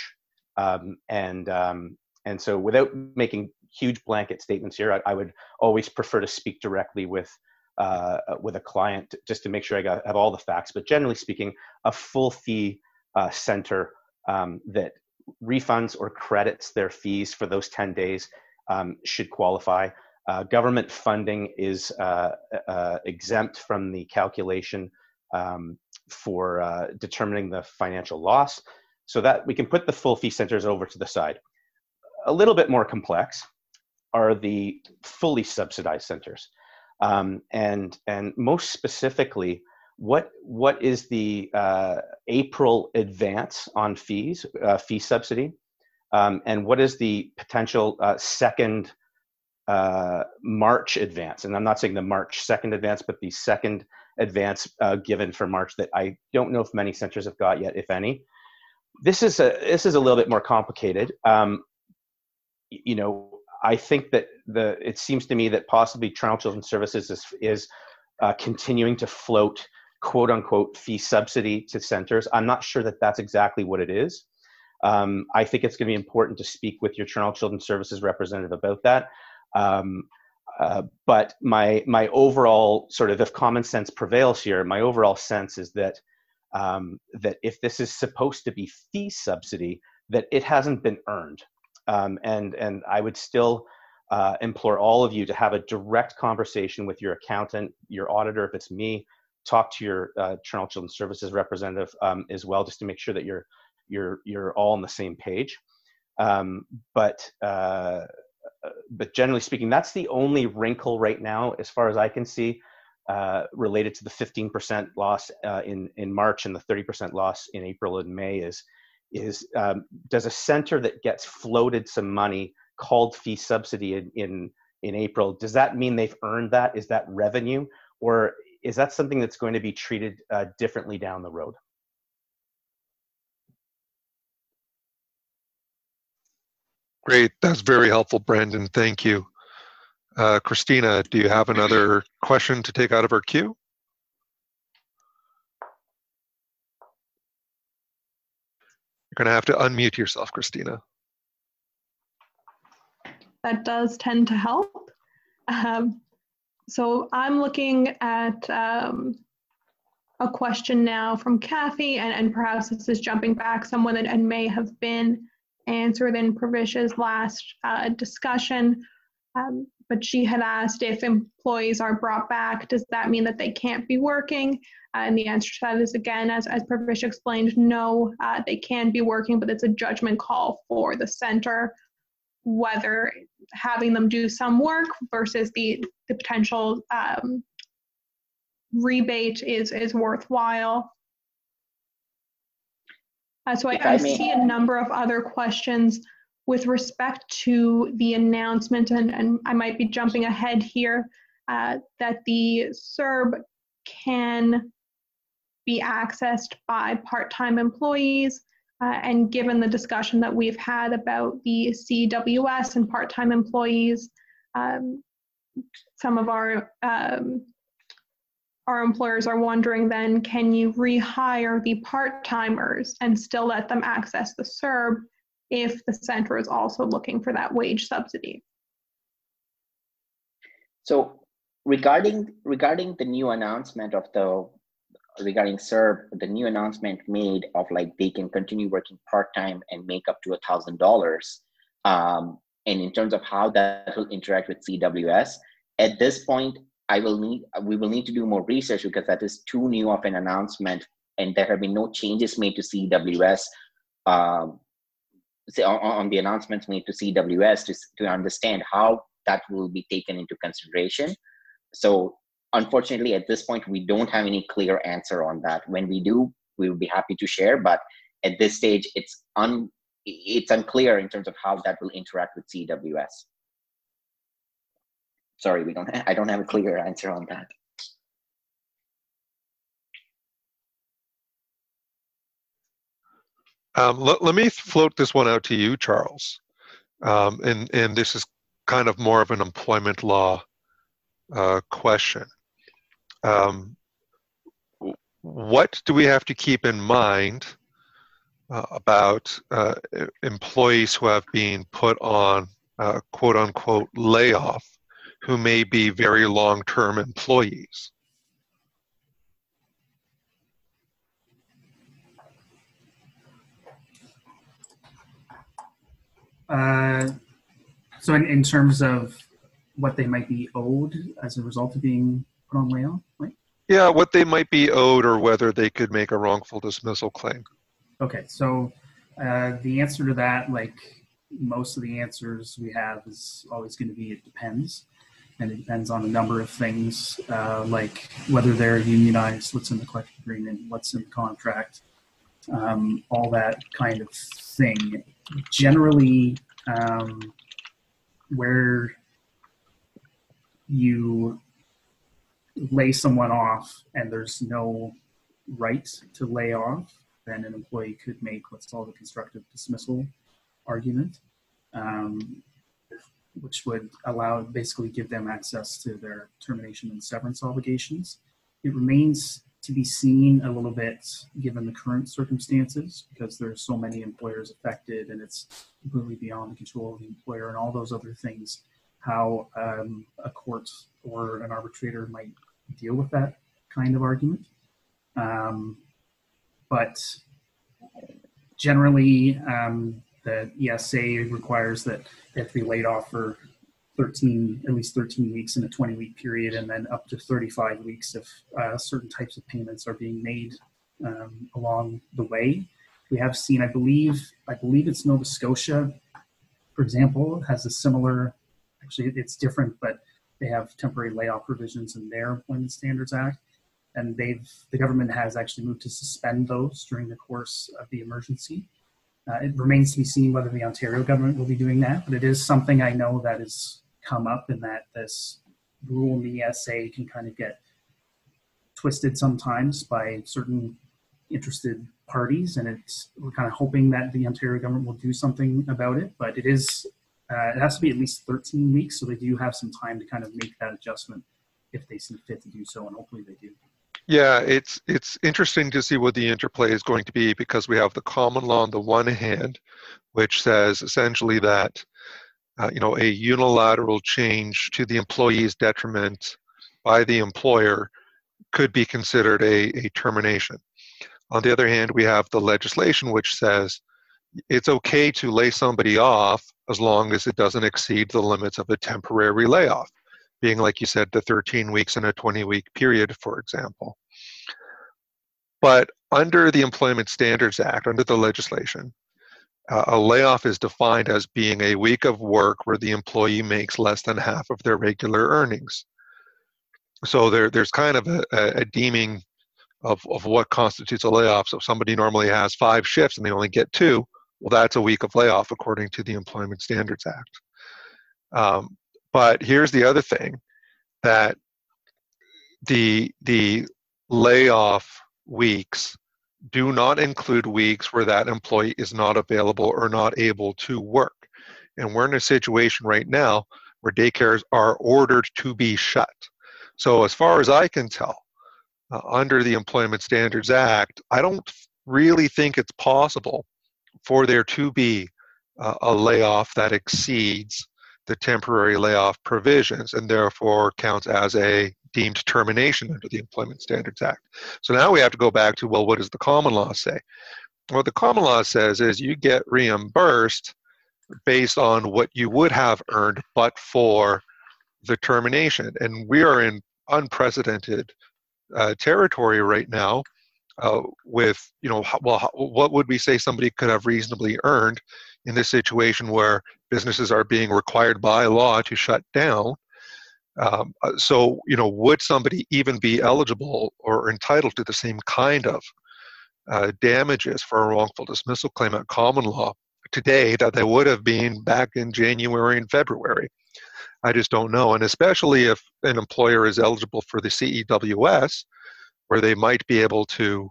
Um, and um, and so, without making huge blanket statements here, I, I would always prefer to speak directly with uh, with a client just to make sure I got, have all the facts. But generally speaking, a full fee uh, center. Um, that refunds or credits their fees for those ten days um, should qualify. Uh, government funding is uh, uh, exempt from the calculation um, for uh, determining the financial loss, so that we can put the full fee centers over to the side. A little bit more complex are the fully subsidized centers. Um, and, and most specifically, What what is the uh, April advance on fees, uh, fee subsidy, um, and what is the potential uh, second uh, March advance? And I'm not saying the March second advance, but the second advance uh, given for March that I don't know if many centers have got yet, if any. This is a this is a little bit more complicated. Um, you know, I think that the it seems to me that possibly Toronto Children's Services is is uh, continuing to float quote unquote fee subsidy to centers. I'm not sure that that's exactly what it is. Um, I think it's gonna be important to speak with your Toronto Children's Services representative about that. Um, uh, but my my overall sort of, if common sense prevails here, my overall sense is that, um, that if this is supposed to be fee subsidy, that it hasn't been earned. Um, and, and I would still uh, implore all of you to have a direct conversation with your accountant, your auditor, if it's me, talk to your uh, Toronto Children's Services representative um, as well, just to make sure that you're you're you're all on the same page. Um, but uh, but generally speaking, that's the only wrinkle right now, as far as I can see, uh, related to the fifteen percent loss uh, in in March and the thirty percent loss in April and May. Is is um, does a center that gets floated some money called fee subsidy in in in April, does that mean they've earned that? Is that revenue, or is that something that's going to be treated uh, differently down the road? Great, that's very helpful, Brendan, thank you. Uh, Christina, do you have another question to take out of our queue? You're gonna have to unmute yourself, Christina. That does tend to help. Um, So I'm looking at um, a question now from Kathy, and, and perhaps this is jumping back someone that and may have been answered in Purvish's last uh, discussion, um, but she had asked, if employees are brought back, does that mean that they can't be working? Uh, and the answer to that is, again, as, as Purvish explained, no, uh, they can be working, but it's a judgment call for the center. whether having them do some work versus the, the potential um, rebate is, is worthwhile. Uh, so I, I see a number of other questions with respect to the announcement, and, and I might be jumping ahead here, uh, that the C E R B can be accessed by part-time employees. Uh, and given the discussion that we've had about the C E W S and part-time employees, um, some of our, um, our employers are wondering then, can you rehire the part-timers and still let them access the C E R B if the center is also looking for that wage subsidy? So regarding, regarding the new announcement of the regarding C E R B, the new announcement made of like they can continue working part-time and make up to a thousand dollars. And in terms of how that will interact with C E W S, at this point, I will need we will need to do more research because that is too new of an announcement, and there have been no changes made to C E W S um, on, on the announcements made to C E W S to, to understand how that will be taken into consideration. So unfortunately, at this point, we don't have any clear answer on that. When we do, we will be happy to share, but at this stage, it's, un, it's unclear in terms of how that will interact with C E W S. Sorry, we don't, I don't have a clear answer on that. Um, let, let me float this one out to you, Charles. Um, and, and this is kind of more of an employment law uh, question. Um, what do we have to keep in mind uh, about uh, employees who have been put on uh, quote unquote layoff, who may be very long-term employees? Uh, so in, in terms of what they might be owed as a result of being put on layoff, right? Yeah, what they might be owed or whether they could make a wrongful dismissal claim. Okay, so uh, the answer to that, like most of the answers we have, is always going to be it depends. And it depends on a number of things, uh, like whether they're unionized, what's in the collective agreement, what's in the contract, um, all that kind of thing. Generally, um, where you lay someone off and there's no right to lay off, then an employee could make what's called a constructive dismissal argument. Um, which would allow, basically give them access to their termination and severance obligations. It remains to be seen a little bit given the current circumstances, because there's so many employers affected and it's completely beyond the control of the employer and all those other things, how um, a court or an arbitrator might deal with that kind of argument. Um, but generally, um, the E S A requires that they have to be laid off for thirteen, at least thirteen weeks in a twenty week period, and then up to thirty-five weeks if uh, certain types of payments are being made um, along the way. We have seen, I believe, I believe it's Nova Scotia, for example, has a similar, actually it's different, but they have temporary layoff provisions in their Employment Standards Act. And they've, the government has actually moved to suspend those during the course of the emergency. Uh, it remains to be seen whether the Ontario government will be doing that, but it is something I know that has come up, in that this rule in the E S A can kind of get twisted sometimes by certain interested parties, and it's, we're kind of hoping that the Ontario government will do something about it, but it is, uh, it has to be at least thirteen weeks, so they do have some time to kind of make that adjustment if they see fit to do so, and hopefully they do. Yeah, it's it's interesting to see what the interplay is going to be, because we have the common law on the one hand, which says essentially that uh, you know, a unilateral change to the employee's detriment by the employer could be considered a, a termination. On the other hand, we have the legislation which says it's okay to lay somebody off as long as it doesn't exceed the limits of a temporary layoff, being, like you said, the thirteen weeks in a twenty week period, for example. But under the Employment Standards Act, under the legislation, Uh, a layoff is defined as being a week of work where the employee makes less than half of their regular earnings. So there, there's kind of a, a deeming of, of what constitutes a layoff. So if somebody normally has five shifts and they only get two, well, that's a week of layoff according to the Employment Standards Act. Um, but here's the other thing, that the, the layoff weeks do not include weeks where that employee is not available or not able to work. And we're in a situation right now where daycares are ordered to be shut. So as far as I can tell, uh, under the Employment Standards Act, I don't really think it's possible for there to be uh, a layoff that exceeds the temporary layoff provisions and therefore counts as a deemed termination under the Employment Standards Act. So now we have to go back to, well, what does the common law say? What the common law says is you get reimbursed based on what you would have earned but for the termination. And we are in unprecedented uh, territory right now uh, with, you know, well, what would we say somebody could have reasonably earned in this situation where businesses are being required by law to shut down? Um, so, you know, would somebody even be eligible or entitled to the same kind of uh, damages for a wrongful dismissal claim at common law today that they would have been back in January and February? I just don't know. And especially if an employer is eligible for the C E W S, where they might be able to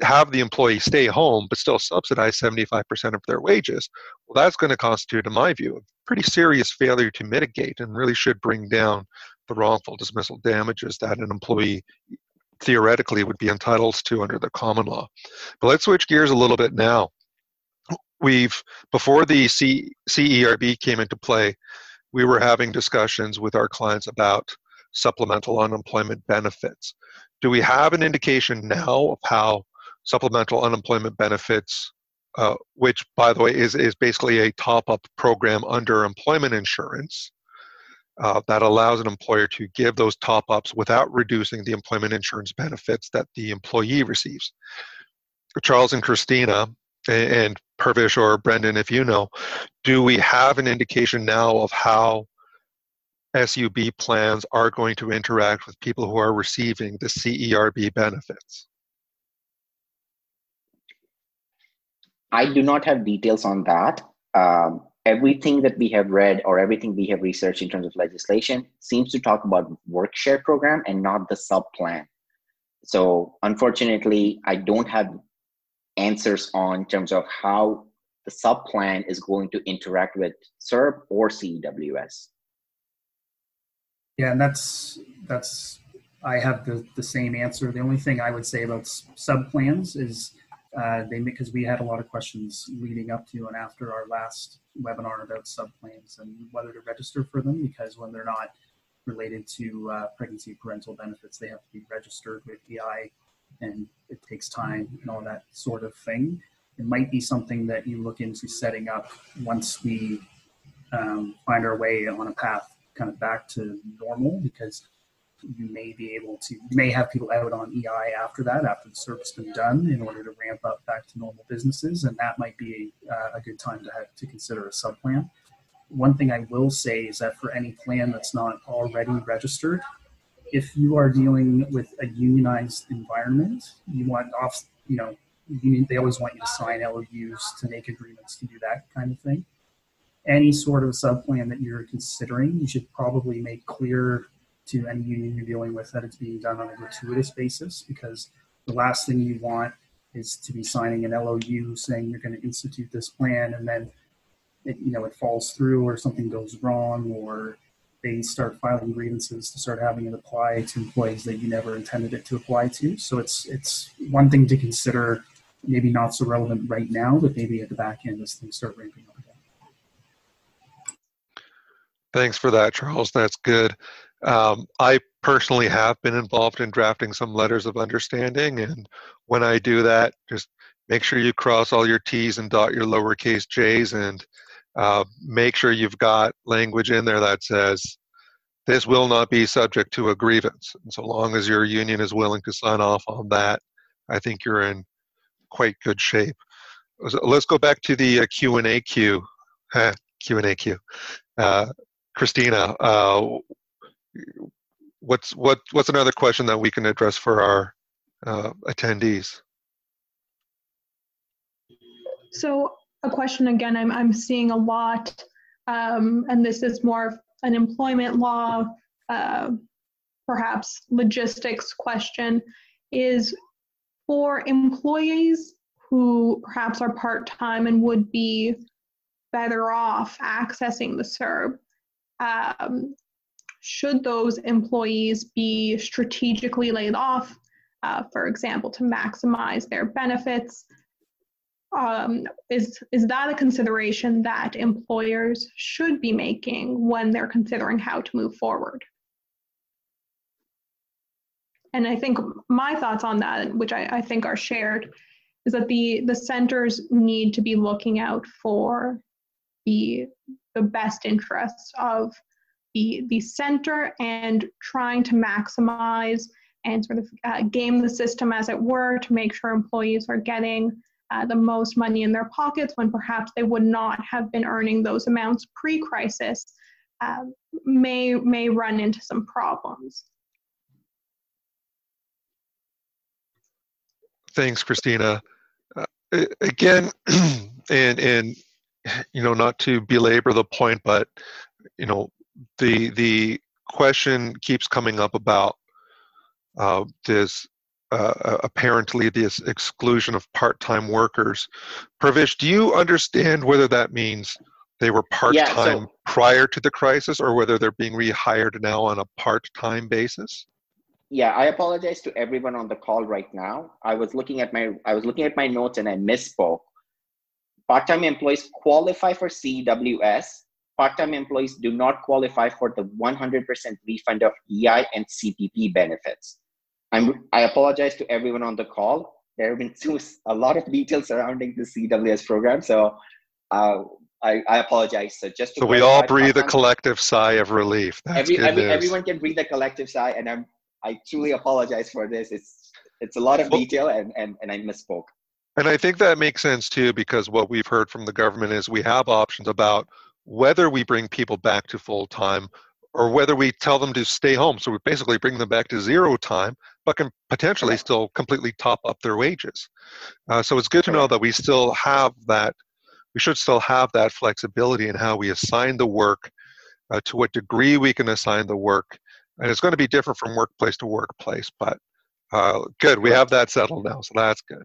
have the employee stay home but still subsidize seventy-five percent of their wages, well, that's going to constitute, in my view, a pretty serious failure to mitigate and really should bring down the wrongful dismissal damages that an employee theoretically would be entitled to under the common law. But let's switch gears a little bit now. We've, before the C E R B came into play, we were having discussions with our clients about supplemental unemployment benefits. Do we have an indication now of how supplemental unemployment benefits, uh, which, by the way, is, is basically a top-up program under employment insurance uh, that allows an employer to give those top-ups without reducing the employment insurance benefits that the employee receives? Charles and Christina, and, and Purvish or Brendan, if you know, do we have an indication now of how S U B plans are going to interact with people who are receiving the C E R B benefits? I do not have details on that. Um, everything that we have read or everything we have researched in terms of legislation seems to talk about work share program and not the sub plan. So unfortunately, I don't have answers on in terms of how the sub plan is going to interact with C E R B or C E W S. Yeah, and that's, that's I have the, the same answer. The only thing I would say about subplans is uh, they, because we had a lot of questions leading up to and after our last webinar about subplans and whether to register for them, because when they're not related to uh, pregnancy parental benefits, they have to be registered with E I and it takes time and all that sort of thing. It might be something that you look into setting up once we um, find our way on a path kind of back to normal, because you may be able to, you may have people out on E I after that, after the service has been done, in order to ramp up back to normal businesses, and that might be uh, a good time to have to consider a subplan. One thing I will say is that for any plan that's not already registered, if you are dealing with a unionized environment, you want off, you know, union, they always want you to sign L O Us, to make agreements, to do that kind of thing. Any sort of subplan that you're considering, you should probably make clear to any union you're dealing with that it's being done on a gratuitous basis, because the last thing you want is to be signing an L O U saying you're going to institute this plan, and then it, you know, it falls through or something goes wrong, or they start filing grievances to start having it apply to employees that you never intended it to apply to. So it's, it's one thing to consider, maybe not so relevant right now, but maybe at the back end as things start ramping up. Thanks for that, Charles. That's good. Um, I personally have been involved in drafting some letters of understanding, and when I do that, just make sure you cross all your T's and dot your lowercase j's, and uh, make sure you've got language in there that says, this will not be subject to a grievance. And so long as your union is willing to sign off on that, I think you're in quite good shape. let's go back to the uh, Q and A queue. Q and A queue. Uh, Christina, uh, what's what what's another question that we can address for our uh, attendees? So a question again, I'm I'm seeing a lot, um, and this is more of an employment law, uh, perhaps logistics question, is for employees who perhaps are part-time and would be better off accessing the C E R B, um, should those employees be strategically laid off, uh, for example, to maximize their benefits? Um, is, is that a consideration that employers should be making when they're considering how to move forward? And I think my thoughts on that, which I, I think are shared, is that the, the centers need to be looking out for the, the best interests of the, the center and trying to maximize and sort of uh, game the system, as it were, to make sure employees are getting uh, the most money in their pockets when perhaps they would not have been earning those amounts pre-crisis, uh, may, may run into some problems. Thanks, Christina. Uh, again, and and you know, not to belabor the point, but you know, the the question keeps coming up about uh, this uh, apparently this exclusion of part-time workers. Purvish, do you understand whether that means they were part-time yeah, so prior to the crisis, or whether they're being rehired now on a part-time basis? Yeah, I apologize to everyone on the call right now. I was looking at my I was looking at my notes and I misspoke. Part-time employees qualify for C E W S. Part-time employees do not qualify for the one hundred percent refund of E I and C P P benefits. I'm I apologize to everyone on the call. There have been a lot of details surrounding the C W S program, so uh, I, I apologize. So just to so we all breathe a collective sigh of relief. That's every, good every, news. Everyone can breathe a collective sigh, and I'm. I truly apologize for this. It's it's a lot of detail, and, and, and I misspoke. And I think that makes sense too, because what we've heard from the government is we have options about whether we bring people back to full time or whether we tell them to stay home. So we basically bring them back to zero time, but can potentially Correct. Still completely top up their wages. Uh, so it's good to Correct. Know that we still have that, we should still have that flexibility in how we assign the work, uh, to what degree we can assign the work. And it's going to be different from workplace to workplace, but uh, good. We have that settled now, so that's good.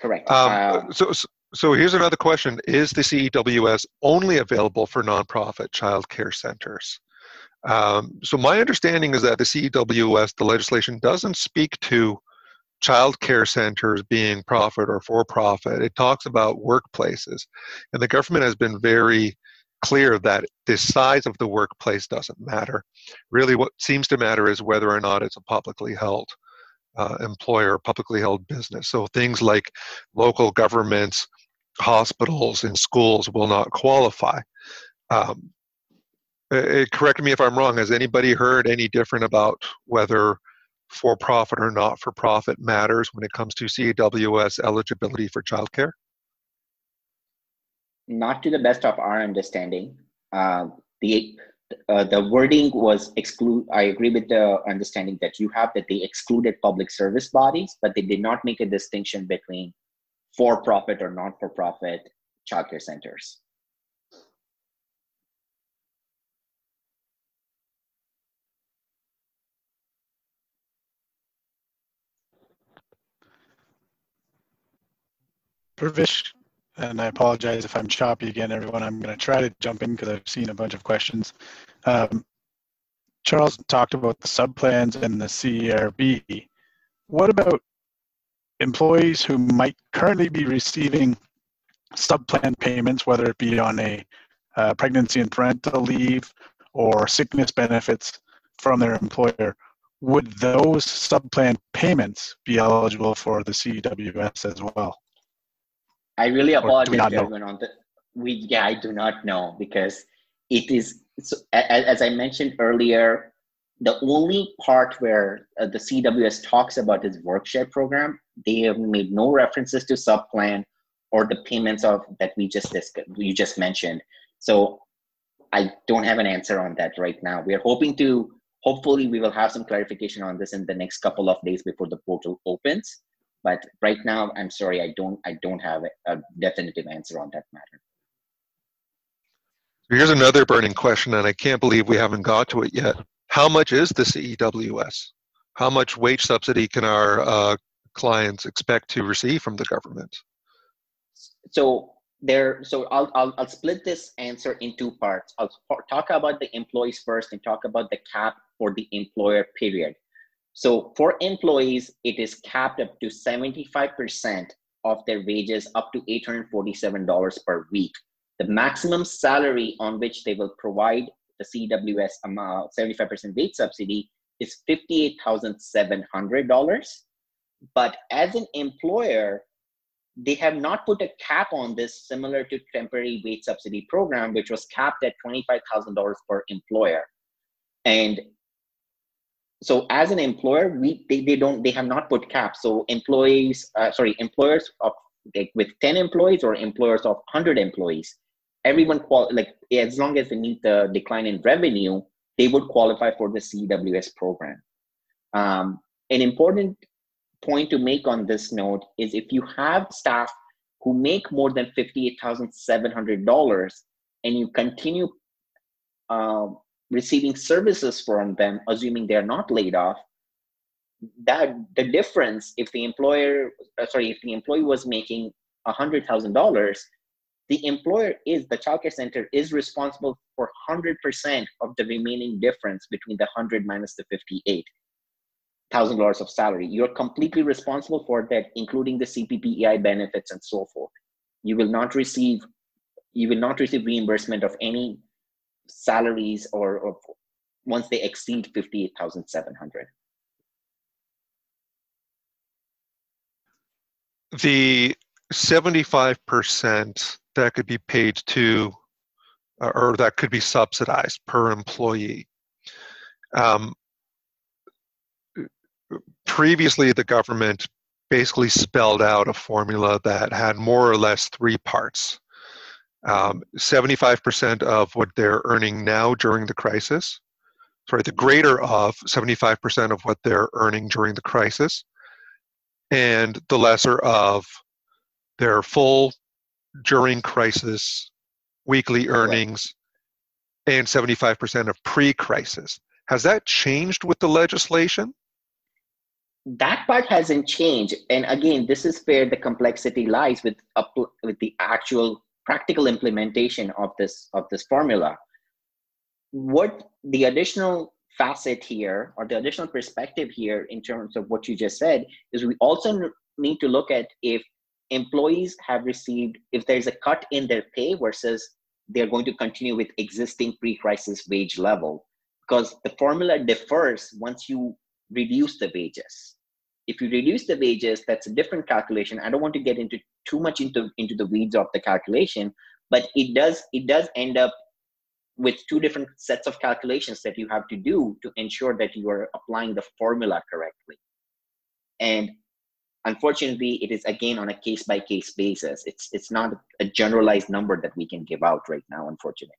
Correct. Um, uh, so, so here's another question. Is the C E W S only available for nonprofit child care centers? Um, so my understanding is that the C E W S, the legislation, doesn't speak to child care centers being profit or for-profit. It talks about workplaces, and the government has been very clear that the size of the workplace doesn't matter. Really what seems to matter is whether or not it's a publicly held uh, employer, publicly held business. So things like local governments, hospitals, and schools will not qualify. Um, it, correct me if I'm wrong, has anybody heard any different about whether for-profit or not-for-profit matters when it comes to C E W S eligibility for childcare? Not to the best of our understanding. Uh, the uh, the wording was exclude. I agree with the understanding that you have, that they excluded public service bodies, but they did not make a distinction between for-profit or non-for-profit childcare centers. Purvish. And I apologize if I'm choppy again, everyone. I'm going to try to jump in because I've seen a bunch of questions. Um, Charles talked about the subplans and the C R B. What about employees who might currently be receiving subplan payments, whether it be on a uh, pregnancy and parental leave or sickness benefits from their employer? Would those subplan payments be eligible for the C E W S as well? I really apologize to everyone on the, we, yeah, I do not know, because it is, so, as, as I mentioned earlier, The only part where uh, the C W S talks about is workshare program. They have made no references to subplan or the payments of that we just discussed, you just mentioned. So I don't have an answer on that right now. We are hoping to, hopefully we will have some clarification on this in the next couple of days before the portal opens. But right now, I'm sorry, I don't, I don't have a definitive answer on that matter. Here's another burning question, and I can't believe we haven't got to it yet. How much is the C E W S? How much wage subsidy can our uh, clients expect to receive from the government? So there, so I'll, I'll, I'll split this answer in two parts. I'll talk about the employees first and talk about the cap for the employer period. So for employees, it is capped up to seventy-five percent of their wages up to eight hundred forty-seven dollars per week. The maximum salary on which they will provide the C W S amount, seventy-five percent wage subsidy, is fifty-eight thousand seven hundred dollars. But as an employer, they have not put a cap on this, similar to temporary wage subsidy program, which was capped at twenty-five thousand dollars per employer. And so as an employer, we, they, they don't, they have not put caps. So employees, uh, sorry, employers of, like, with ten employees or employers of one hundred employees, everyone, qual like as long as they meet the decline in revenue, they would qualify for the C W S program. Um, an important point to make on this note is if you have staff who make more than fifty-eight thousand seven hundred dollars and you continue uh, receiving services from them, assuming they're not laid off, that the difference, if the employer, sorry, if the employee was making one hundred thousand dollars, the employer is, the childcare center is responsible for one hundred percent of the remaining difference between the one hundred minus the fifty-eight thousand dollars of salary. You're completely responsible for that, including the C P P, E I benefits and so forth. You will not receive, you will not receive reimbursement of any salaries or, or once they exceed fifty-eight thousand seven hundred. The seventy-five percent that could be paid to, or that could be subsidized per employee. Um, previously, the government basically spelled out a formula that had more or less three parts. Um, seventy-five percent of what they're earning now during the crisis, sorry, the greater of seventy-five percent of what they're earning during the crisis, and the lesser of their full during crisis weekly earnings, right, and seventy-five percent of pre-crisis. Has that changed with the legislation? That part hasn't changed. And again, this is where the complexity lies with, up, with the actual practical implementation of this, of this formula. What the additional facet here, or the additional perspective here in terms of what you just said, is we also need to look at if employees have received, if there's a cut in their pay versus they're going to continue with existing pre-crisis wage level, because the formula differs once you reduce the wages. If you reduce the wages, that's a different calculation. I don't want to get into too much into, into the weeds of the calculation, but it does, it does end up with two different sets of calculations that you have to do to ensure that you are applying the formula correctly. And unfortunately, it is again on a case-by-case basis. It's, it's not a generalized number that we can give out right now, unfortunately.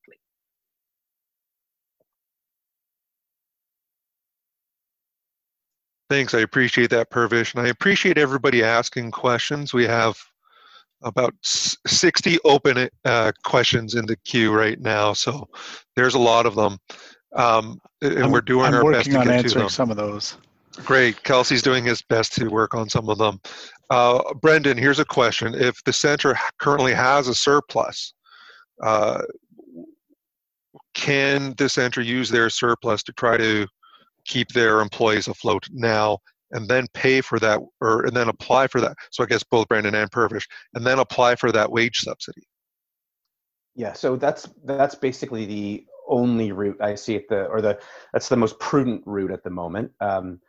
Thanks, I appreciate that, Purvish. And I appreciate everybody asking questions. We have about sixty open uh, questions in the queue right now. So there's a lot of them. Um, and I'm, we're doing I'm our best to get to them. I'm working on answering some of those. Great, Kelsey's doing his best to work on some of them. Uh, Brendan, here's a question. If the center currently has a surplus, uh, can the center use their surplus to try to keep their employees afloat now and then pay for that, or and then apply for that? So I guess both Brendan and Purvish, and then apply for that wage subsidy. Yeah, so that's that's basically the only route I see at the, or the, that's the most prudent route at the moment. Um,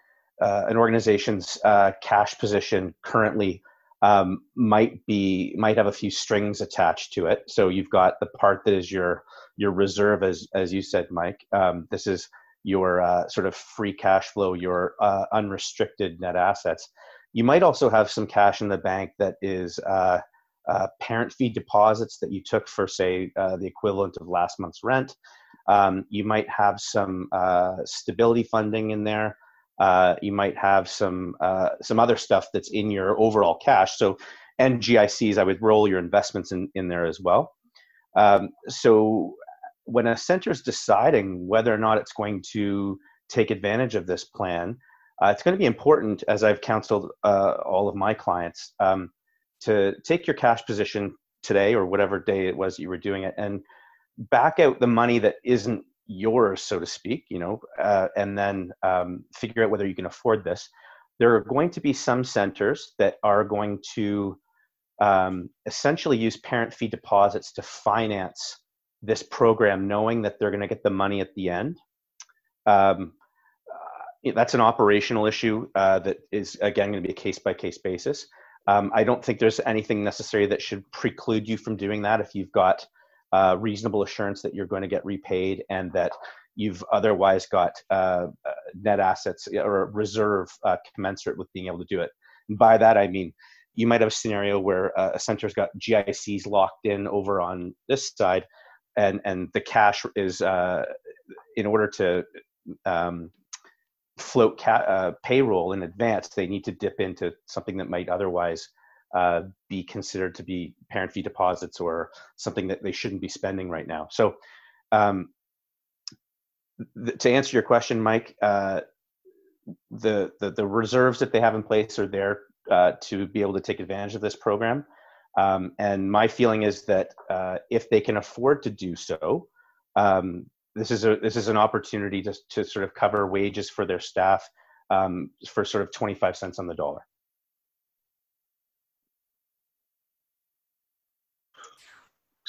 uh, an organization's uh, cash position currently um, might be, might have a few strings attached to it. So you've got the part that is your, your reserve, as, as you said, Mike. Um, this is your uh, sort of free cash flow, your uh, unrestricted net assets. You might also have some cash in the bank that is uh, uh, parent fee deposits that you took for, say, uh, the equivalent of last month's rent. Um, you might have some uh, stability funding in there. Uh, you might have some uh, some other stuff that's in your overall cash. So, and G I Cs, I would roll your investments in, in there as well. Um, so when a center is deciding whether or not it's going to take advantage of this plan, uh, it's going to be important, as I've counseled uh, all of my clients, um, to take your cash position today or whatever day it was that you were doing it and back out the money that isn't yours, so to speak, you know, uh, and then um, figure out whether you can afford this. There are going to be some centers that are going to um, essentially use parent fee deposits to finance this program, knowing that they're going to get the money at the end. Um, uh, that's an operational issue uh, that is, again, going to be a case-by-case basis. Um, I don't think there's anything necessary that should preclude you from doing that if you've got Uh, reasonable assurance that you're going to get repaid and that you've otherwise got uh, uh, net assets or reserve uh, commensurate with being able to do it. And by that, I mean, you might have a scenario where uh, a center's got G I Cs locked in over on this side, and, and the cash is, uh, in order to um, float ca- uh, payroll in advance, they need to dip into something that might otherwise Uh, be considered to be parent fee deposits or something that they shouldn't be spending right now. So um, th- to answer your question, Mike, uh, the, the the reserves that they have in place are there uh, to be able to take advantage of this program. Um, and my feeling is that uh, if they can afford to do so, um, this is a this is an opportunity to, to sort of cover wages for their staff um, for sort of twenty-five cents on the dollar.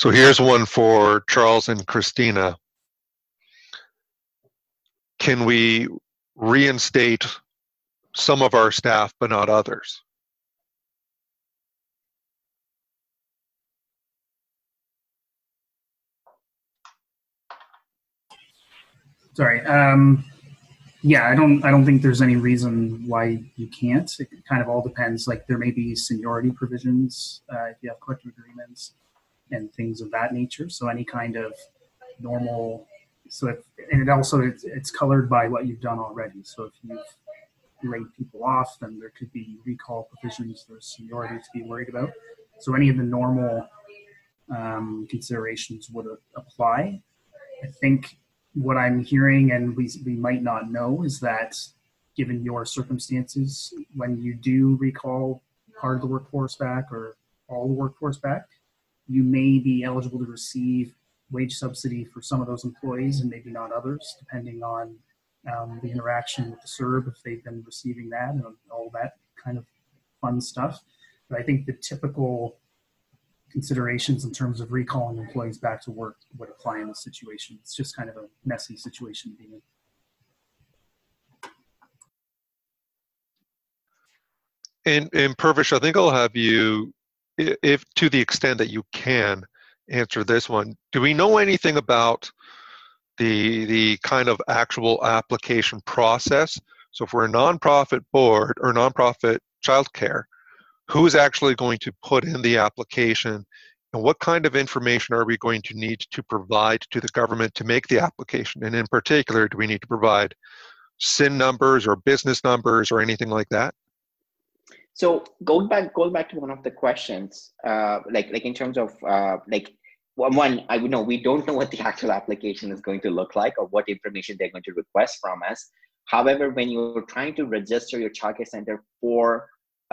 So here's one for Charles and Christina. Can we reinstate some of our staff, but not others? Sorry. Um, yeah, I don't. I don't think there's any reason why you can't. It kind of all depends. Like there may be seniority provisions uh, if you have collective agreements and things of that nature. So any kind of normal, so if, and it also, it's, it's colored by what you've done already. So if you've laid people off, then there could be recall provisions, there's seniority to be worried about. So any of the normal um, considerations would apply. I think what I'm hearing, and we, we might not know, is that given your circumstances, when you do recall part of the workforce back or all the workforce back, you may be eligible to receive wage subsidy for some of those employees and maybe not others, depending on um, the interaction with the C E R B, if they've been receiving that and all that kind of fun stuff. But I think the typical considerations in terms of recalling employees back to work would apply in this situation. It's just kind of a messy situation to be in. And, and Purvish, I think I'll have you, if to the extent that you can, answer this one. Do we know anything about the the kind of actual application process? So if we're a nonprofit board or nonprofit childcare, who's actually going to put in the application, and what kind of information are we going to need to provide to the government to make the application? And in particular, do we need to provide S I N numbers or business numbers or anything like that? So going back, going back to one of the questions, uh, like like in terms of uh, like one, I would know we don't know what the actual application is going to look like or what information they're going to request from us. However, when you're trying to register your childcare center for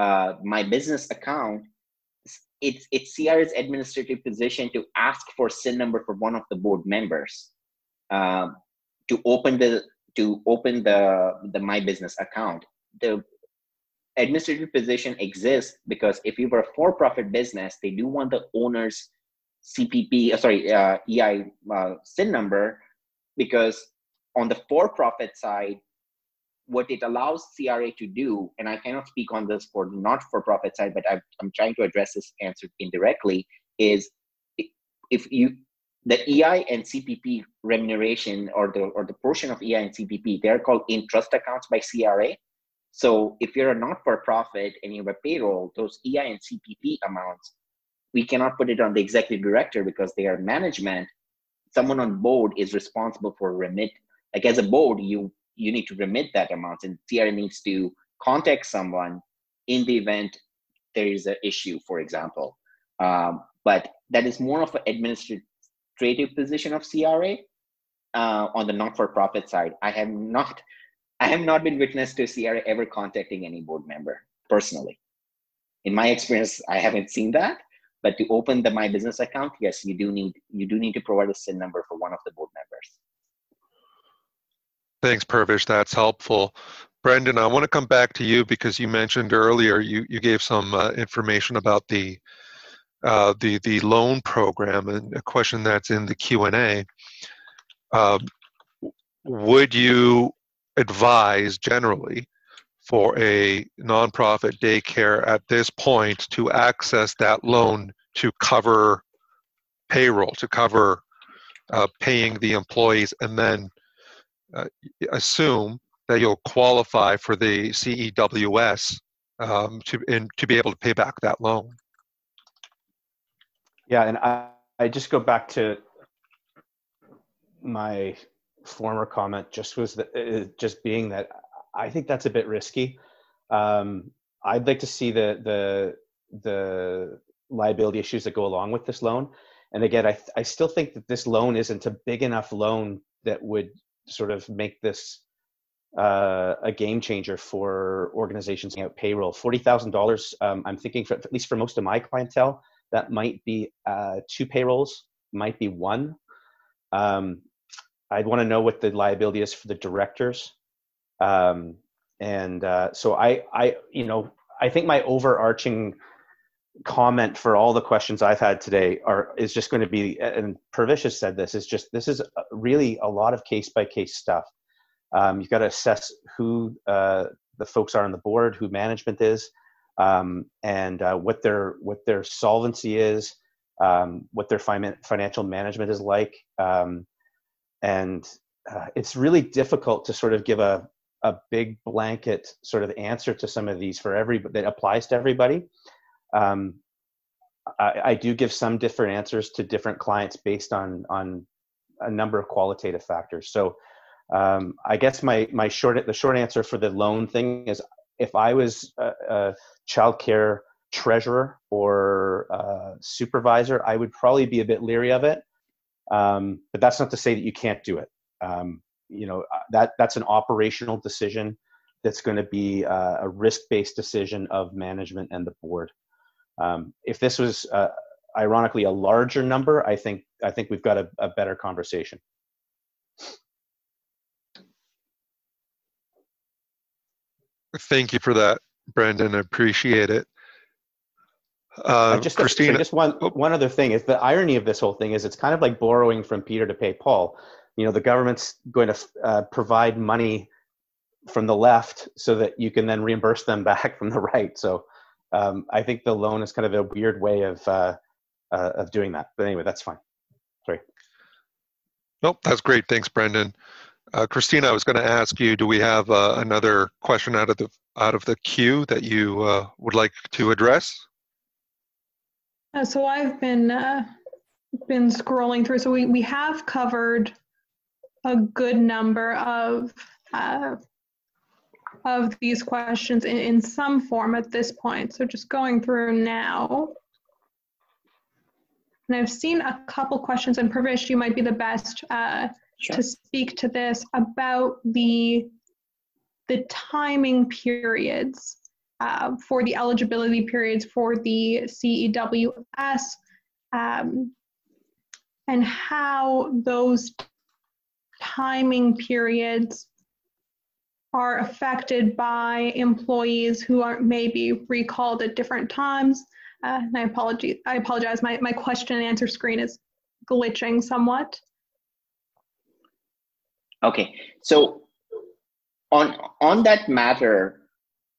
uh, my business account, it's it's C R A's administrative position to ask for S I N number for one of the board members um, to open the to open the the my business account. The administrative position exists because if you were a for-profit business, they do want the owner's C P P, sorry, uh, E I uh, S I N number, because on the for-profit side, what it allows C R A to do, and I cannot speak on this for the not-for-profit side, but I've, I'm trying to address this answer indirectly, is if you the E I and C P P remuneration, or the or the portion of E I and C P P, they're called in-trust accounts by C R A. So if you're a not-for-profit and you have a payroll, those E I and C P P amounts, we cannot put it on the executive director because they are management. Someone on board is responsible for remit. Like as a board, you you need to remit that amount, and C R A needs to contact someone in the event there is an issue, for example. Um, but that is more of an administrative position of C R A uh, on the not-for-profit side. I have not, I have not been witness to C R A ever contacting any board member personally. In my experience, I haven't seen that. But to open the My Business account, yes, you do need you do need to provide a S I N number for one of the board members. Thanks, Purvish. That's helpful. Brendan, I want to come back to you because you mentioned earlier you you gave some uh, information about the. Uh, the the loan program, and a question that's in the Q and A. Um, would you advise generally for a nonprofit daycare at this point to access that loan to cover payroll, to cover uh, paying the employees, and then uh, assume that you'll qualify for the C E W S um, to in, to be able to pay back that loan? Yeah, and I, I just go back to my former comment, just was the, just being that I think that's a bit risky. Um, I'd like to see the the the liability issues that go along with this loan. And again, I I still think that this loan isn't a big enough loan that would sort of make this uh, a game changer for organizations paying out payroll. forty thousand dollars, um, I'm thinking, for, at least for most of my clientele, that might be uh, two payrolls, might be one. Um, I'd want to know what the liability is for the directors. Um, and uh, so I, I, you know, I think my overarching comment for all the questions I've had today are is just going to be, and Purvish has said this, is just this is really a lot of case by case stuff. Um, you've got to assess who uh, the folks are on the board, who management is. Um, and uh, what their what their solvency is, um, what their fin- financial management is like, um, and uh, it's really difficult to sort of give a a big blanket sort of answer to some of these for every that applies to everybody. Um, I, I do give some different answers to different clients based on on a number of qualitative factors. So um, I guess my my short the short answer for the loan thing is, if I was a, a childcare treasurer or a supervisor, I would probably be a bit leery of it. Um, but that's not to say that you can't do it. Um, you know, that that's an operational decision that's going to be a, a risk-based decision of management and the board. Um, if this was, uh, ironically, a larger number, I think I think we've got a, a better conversation. Thank you for that, Brendan. I appreciate it. Uh, just, Christina, so just one one other thing is the irony of this whole thing is it's kind of like borrowing from Peter to pay Paul. You know, the government's going to uh, provide money from the left so that you can then reimburse them back from the right. So um, I think the loan is kind of a weird way of uh, uh, of doing that. But anyway, that's fine. Sorry. Nope, that's great. Thanks, Brendan. Uh, Christina, I was going to ask you, do we have uh, another question out of the out of the queue that you uh, would like to address? Uh, so I've been uh, been scrolling through. So we, we have covered a good number of uh, of these questions in, in some form at this point. So just going through now. And I've seen a couple questions, and Purvish, you might be the best uh, Sure. to speak to this about the the timing periods uh, for the eligibility periods for the C E W S um, and how those timing periods are affected by employees who are maybe recalled at different times. Uh, and I apologize, I apologize. My, my question and answer screen is glitching somewhat. Okay, so on on that matter,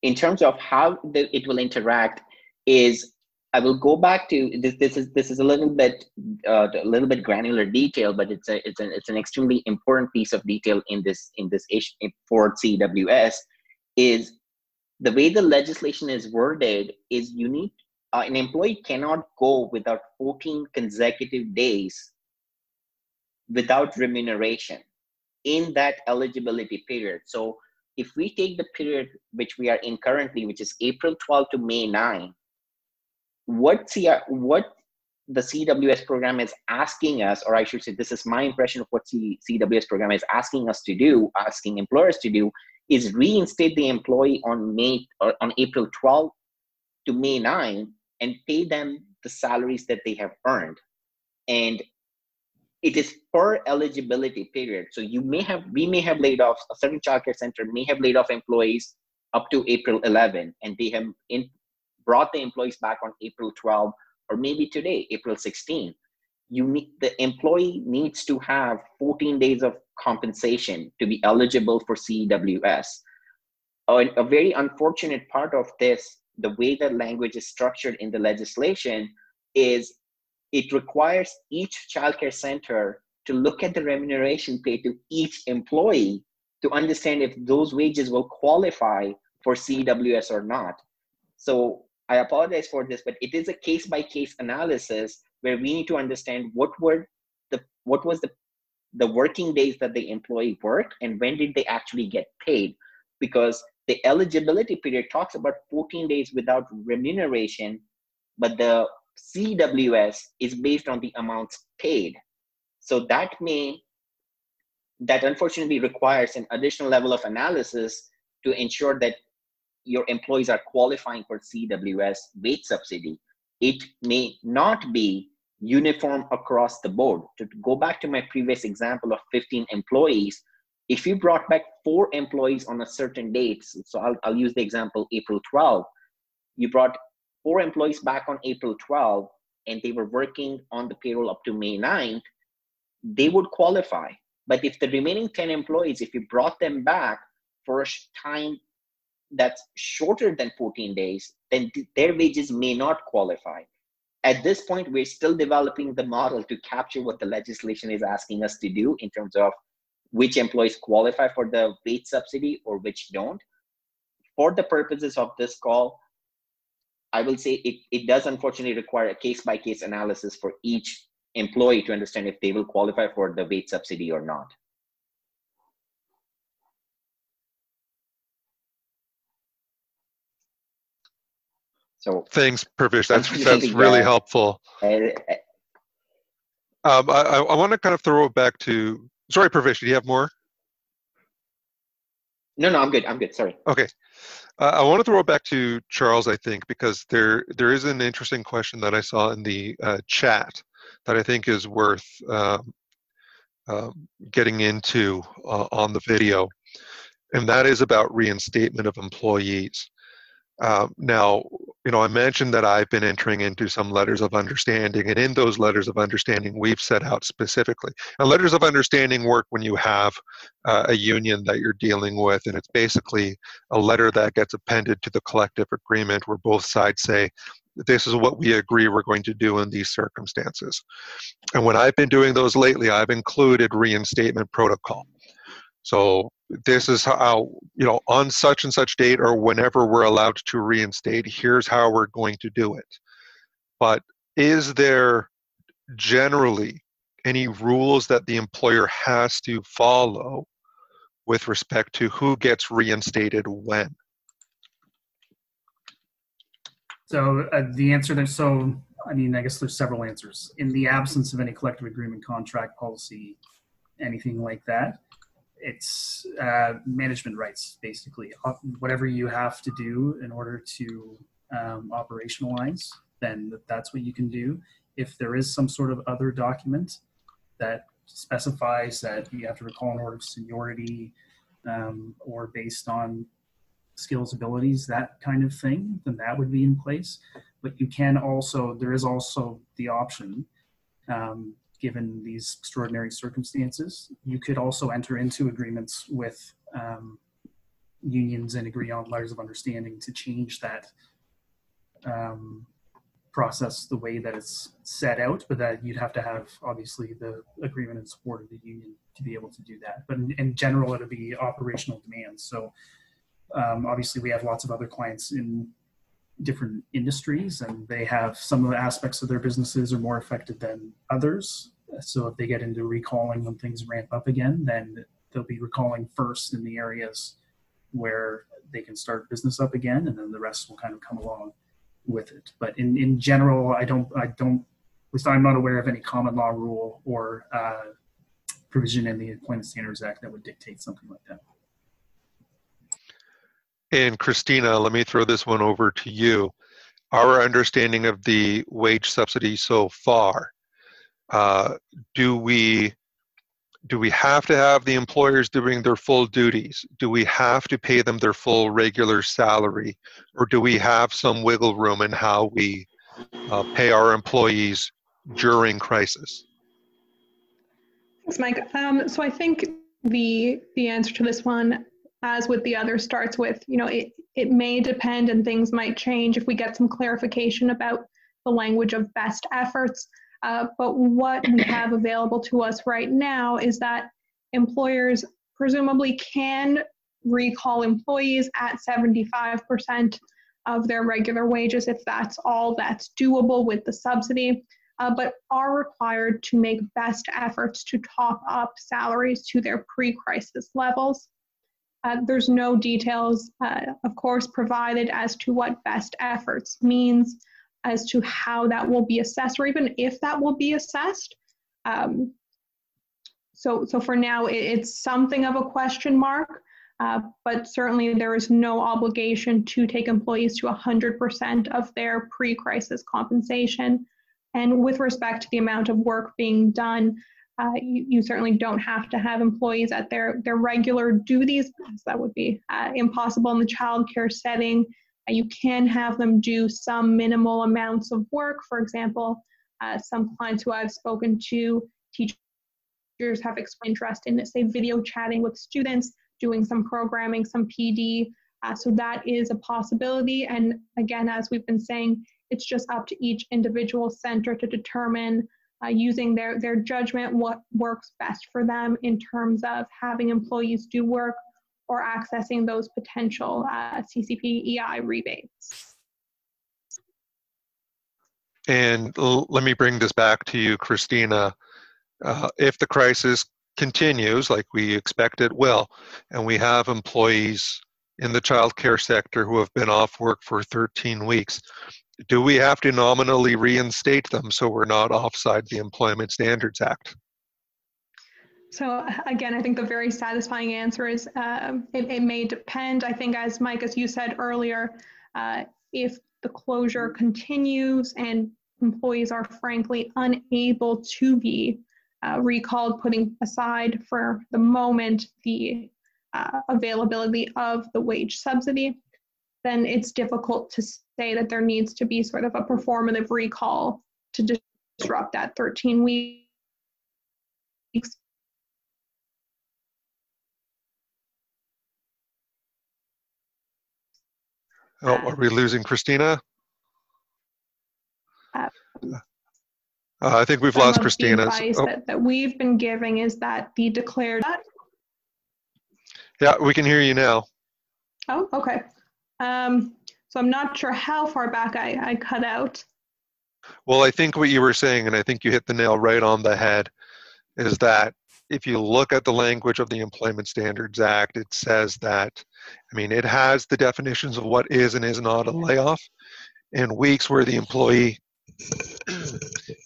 in terms of how the, it will interact, is I will go back to this. This is this is a little bit uh, a little bit granular detail, but it's a it's an it's an extremely important piece of detail in this in this issue for C E W S. Is the way the legislation is worded is you need uh, an employee cannot go without fourteen consecutive days without remuneration in that eligibility period. So if we take the period which we are in currently, which is April twelfth to May ninth. What, C R, what the C E W S program is asking us, or I should say, this is my impression of what C, CEWS program is asking us to do, asking employers to do, is reinstate the employee on May or on April twelfth to May ninth and pay them the salaries that they have earned. And it is per eligibility period. So you may have, we may have laid off, a certain childcare center may have laid off employees up to April eleventh, and they have in, brought the employees back on April twelfth, or maybe today, April sixteenth. You need, the employee needs to have fourteen days of compensation to be eligible for C E W S. A, a very unfortunate part of this, the way that language is structured in the legislation, is it requires each childcare center to look at the remuneration paid to each employee to understand if those wages will qualify for C E W S or not. So I apologize for this, but it is a case-by-case analysis where we need to understand what were the what was the the working days that the employee worked and when did they actually get paid, because the eligibility period talks about fourteen days without remuneration, but the C E W S is based on the amounts paid. So that may that unfortunately requires an additional level of analysis to ensure that your employees are qualifying for C E W S wage subsidy. It may not be uniform across the board. To go back to my previous example of fifteen employees, if you brought back four employees on a certain date, so I'll, I'll use the example April twelfth, you brought four employees back on April twelfth and they were working on the payroll up to May ninth, they would qualify. But if the remaining ten employees, if you brought them back for a time that's shorter than fourteen days, then th their wages may not qualify. At this point, we're still developing the model to capture what the legislation is asking us to do in terms of which employees qualify for the wage subsidy or which don't. For the purposes of this call, I will say it, it does unfortunately require a case-by-case analysis for each employee to understand if they will qualify for the wage subsidy or not. So, thanks, Purvish. That's that's really helpful. Um, I I want to kind of throw it back to. Sorry, Purvish. Do you have more? No, no, I'm good. I'm good. Sorry. Okay, uh, I want to throw it back to Charles. I think because there there is an interesting question that I saw in the uh, chat that I think is worth um, uh, getting into uh, on the video, and that is about reinstatement of employees. Uh, now, you know, I mentioned that I've been entering into some letters of understanding, and in those letters of understanding, we've set out specifically. Now, letters of understanding work when you have uh, a union that you're dealing with, and it's basically a letter that gets appended to the collective agreement where both sides say, this is what we agree we're going to do in these circumstances. And when I've been doing those lately, I've included reinstatement protocol. So this is how, you know, on such and such date or whenever we're allowed to reinstate, here's how we're going to do it. But is there generally any rules that the employer has to follow with respect to who gets reinstated when? So uh, the answer there, so, I mean, I guess there's several answers. In the absence of any collective agreement, contract, policy, anything like that, it's uh, management rights, basically. Whatever you have to do in order to um, operationalize, then that's what you can do. If there is some sort of other document that specifies that you have to recall an order of seniority um, or based on skills, abilities, that kind of thing, then that would be in place. But you can also, there is also the option um, given these extraordinary circumstances, you could also enter into agreements with um, unions and agree on letters of understanding to change that um, process the way that it's set out, but that you'd have to have obviously the agreement and support of the union to be able to do that. But in, in general, it'll be operational demands. So um, obviously we have lots of other clients in different industries, and they have some of the aspects of their businesses are more affected than others. So if they get into recalling when things ramp up again, then they'll be recalling first in the areas where they can start business up again, and then the rest will kind of come along with it. But in, in general, I don't, I don't, at least I'm not aware of any common law rule or uh, provision in the Employment Standards Act that would dictate something like that. And Christina, let me throw this one over to you. Our understanding of the wage subsidy so far, uh, do we do we have to have the employers doing their full duties? Do we have to pay them their full regular salary? Or do we have some wiggle room in how we uh, pay our employees during crisis? Thanks, Mike. Um, so I think the the answer to this one, as with the other, starts with, you know, it, it may depend and things might change if we get some clarification about the language of best efforts. Uh, but what we have available to us right now is that employers presumably can recall employees at seventy-five percent of their regular wages if that's all that's doable with the subsidy, uh, but are required to make best efforts to top up salaries to their pre-crisis levels. Uh, there's no details, uh, of course, provided as to what best efforts means, as to how that will be assessed, or even if that will be assessed. Um, so, so for now, it, it's something of a question mark, uh, but certainly there is no obligation to take employees to one hundred percent of their pre-crisis compensation. And with respect to the amount of work being done, uh, you, you certainly don't have to have employees at their, their regular duties, because that would be uh, impossible in the childcare setting. You can have them do some minimal amounts of work. For example, uh, some clients who I've spoken to, teachers have expressed interest in, say, video chatting with students, doing some programming, some P D. Uh, so that is a possibility. And again, as we've been saying, it's just up to each individual center to determine, uh, using their, their judgment, what works best for them in terms of having employees do work or accessing those potential uh, C C P E I rebates. And l- let me bring this back to you, Christina. Uh, if the crisis continues like we expect it will, and we have employees in the childcare sector who have been off work for thirteen weeks, do we have to nominally reinstate them so we're not offside the Employment Standards Act? So again, I think the very satisfying answer is uh, it, it may depend. I think, as Mike, as you said earlier, uh, if the closure continues and employees are frankly unable to be uh, recalled, putting aside for the moment the uh, availability of the wage subsidy, then it's difficult to say that there needs to be sort of a performative recall to disrupt that thirteen weeks. Oh, are we losing Christina? Uh, uh, I think we've lost Christina. The advice oh. that, that we've been giving is that the declared... Yeah, we can hear you now. Oh, okay. Um, so I'm not sure how far back I, I cut out. Well, I think what you were saying, and I think you hit the nail right on the head, is that if you look at the language of the Employment Standards Act, it says that, I mean, it has the definitions of what is and is not a layoff, and weeks where the employee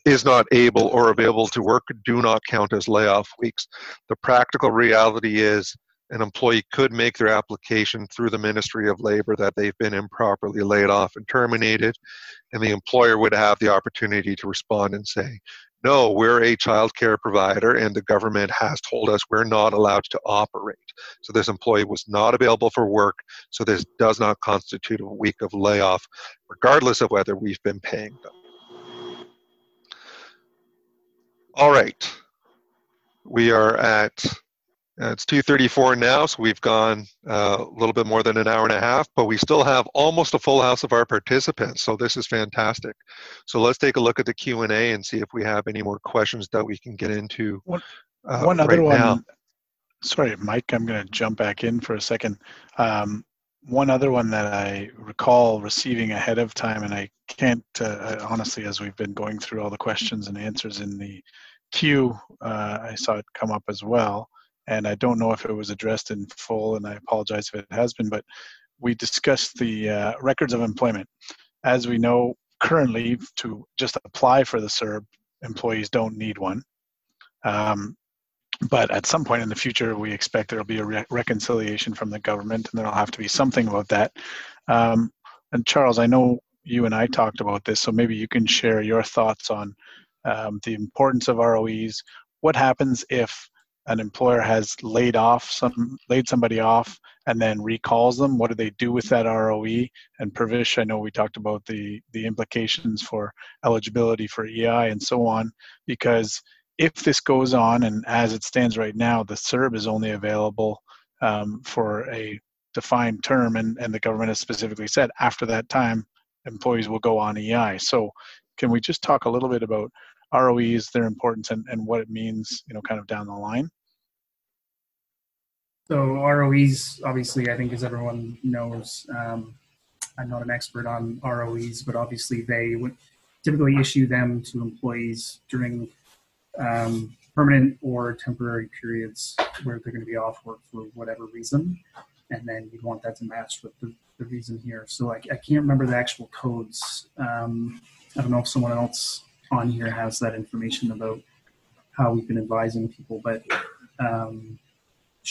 is not able or available to work do not count as layoff weeks. The practical reality is an employee could make their application through the Ministry of Labor that they've been improperly laid off and terminated, and the employer would have the opportunity to respond and say, no, we're a child care provider and the government has told us we're not allowed to operate. So this employee was not available for work, so this does not constitute a week of layoff, regardless of whether we've been paying them. All right, we are at Uh, it's two thirty-four now, so we've gone uh, a little bit more than an hour and a half, but we still have almost a full house of our participants, so this is fantastic. So let's take a look at the Q and A and see if we have any more questions that we can get into uh, One other right one. Now. Sorry, Mike, I'm going to jump back in for a second. Um, One other one that I recall receiving ahead of time, and I can't, uh, I honestly, as we've been going through all the questions and answers in the queue, uh, I saw it come up as well. And I don't know if it was addressed in full, and I apologize if it has been, but we discussed the uh, records of employment. As we know, currently, to just apply for the C E R B, employees don't need one. Um, But at some point in the future, we expect there'll be a re reconciliation from the government, and there'll have to be something about that. Um, and Charles, I know you and I talked about this, so maybe you can share your thoughts on um, the importance of R O Es. What happens if an employer has laid off some, laid somebody off and then recalls them? What do they do with that R O E? And Purvish, I know we talked about the, the implications for eligibility for E I and so on, because if this goes on, and as it stands right now, the C E R B is only available um, for a defined term, and, and the government has specifically said after that time, employees will go on E I. So can we just talk a little bit about R O Es, their importance, and, and what it means, you know, kind of down the line? So R O Es, obviously, I think as everyone knows, um, I'm not an expert on R O Es, but obviously they would typically issue them to employees during um permanent or temporary periods where they're going to be off work for whatever reason, and then you'd want that to match with the, the reason here. So I, I can't remember the actual codes. um I don't know if someone else on here has that information about how we've been advising people, but um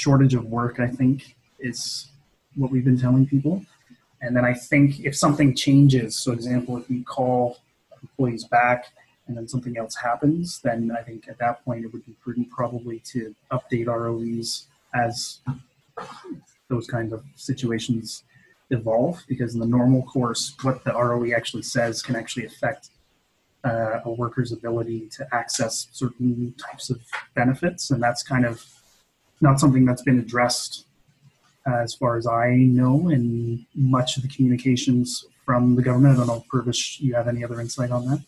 shortage of work, I think, is what we've been telling people. And then I think if something changes, so example, if you call employees back and then something else happens, then I think at that point it would be prudent probably to update R O Es as those kinds of situations evolve, because in the normal course, what the R O E actually says can actually affect uh, a worker's ability to access certain types of benefits, and that's kind of not something that's been addressed uh, as far as I know in much of the communications from the government. I don't know, Purvish, you have any other insight on that?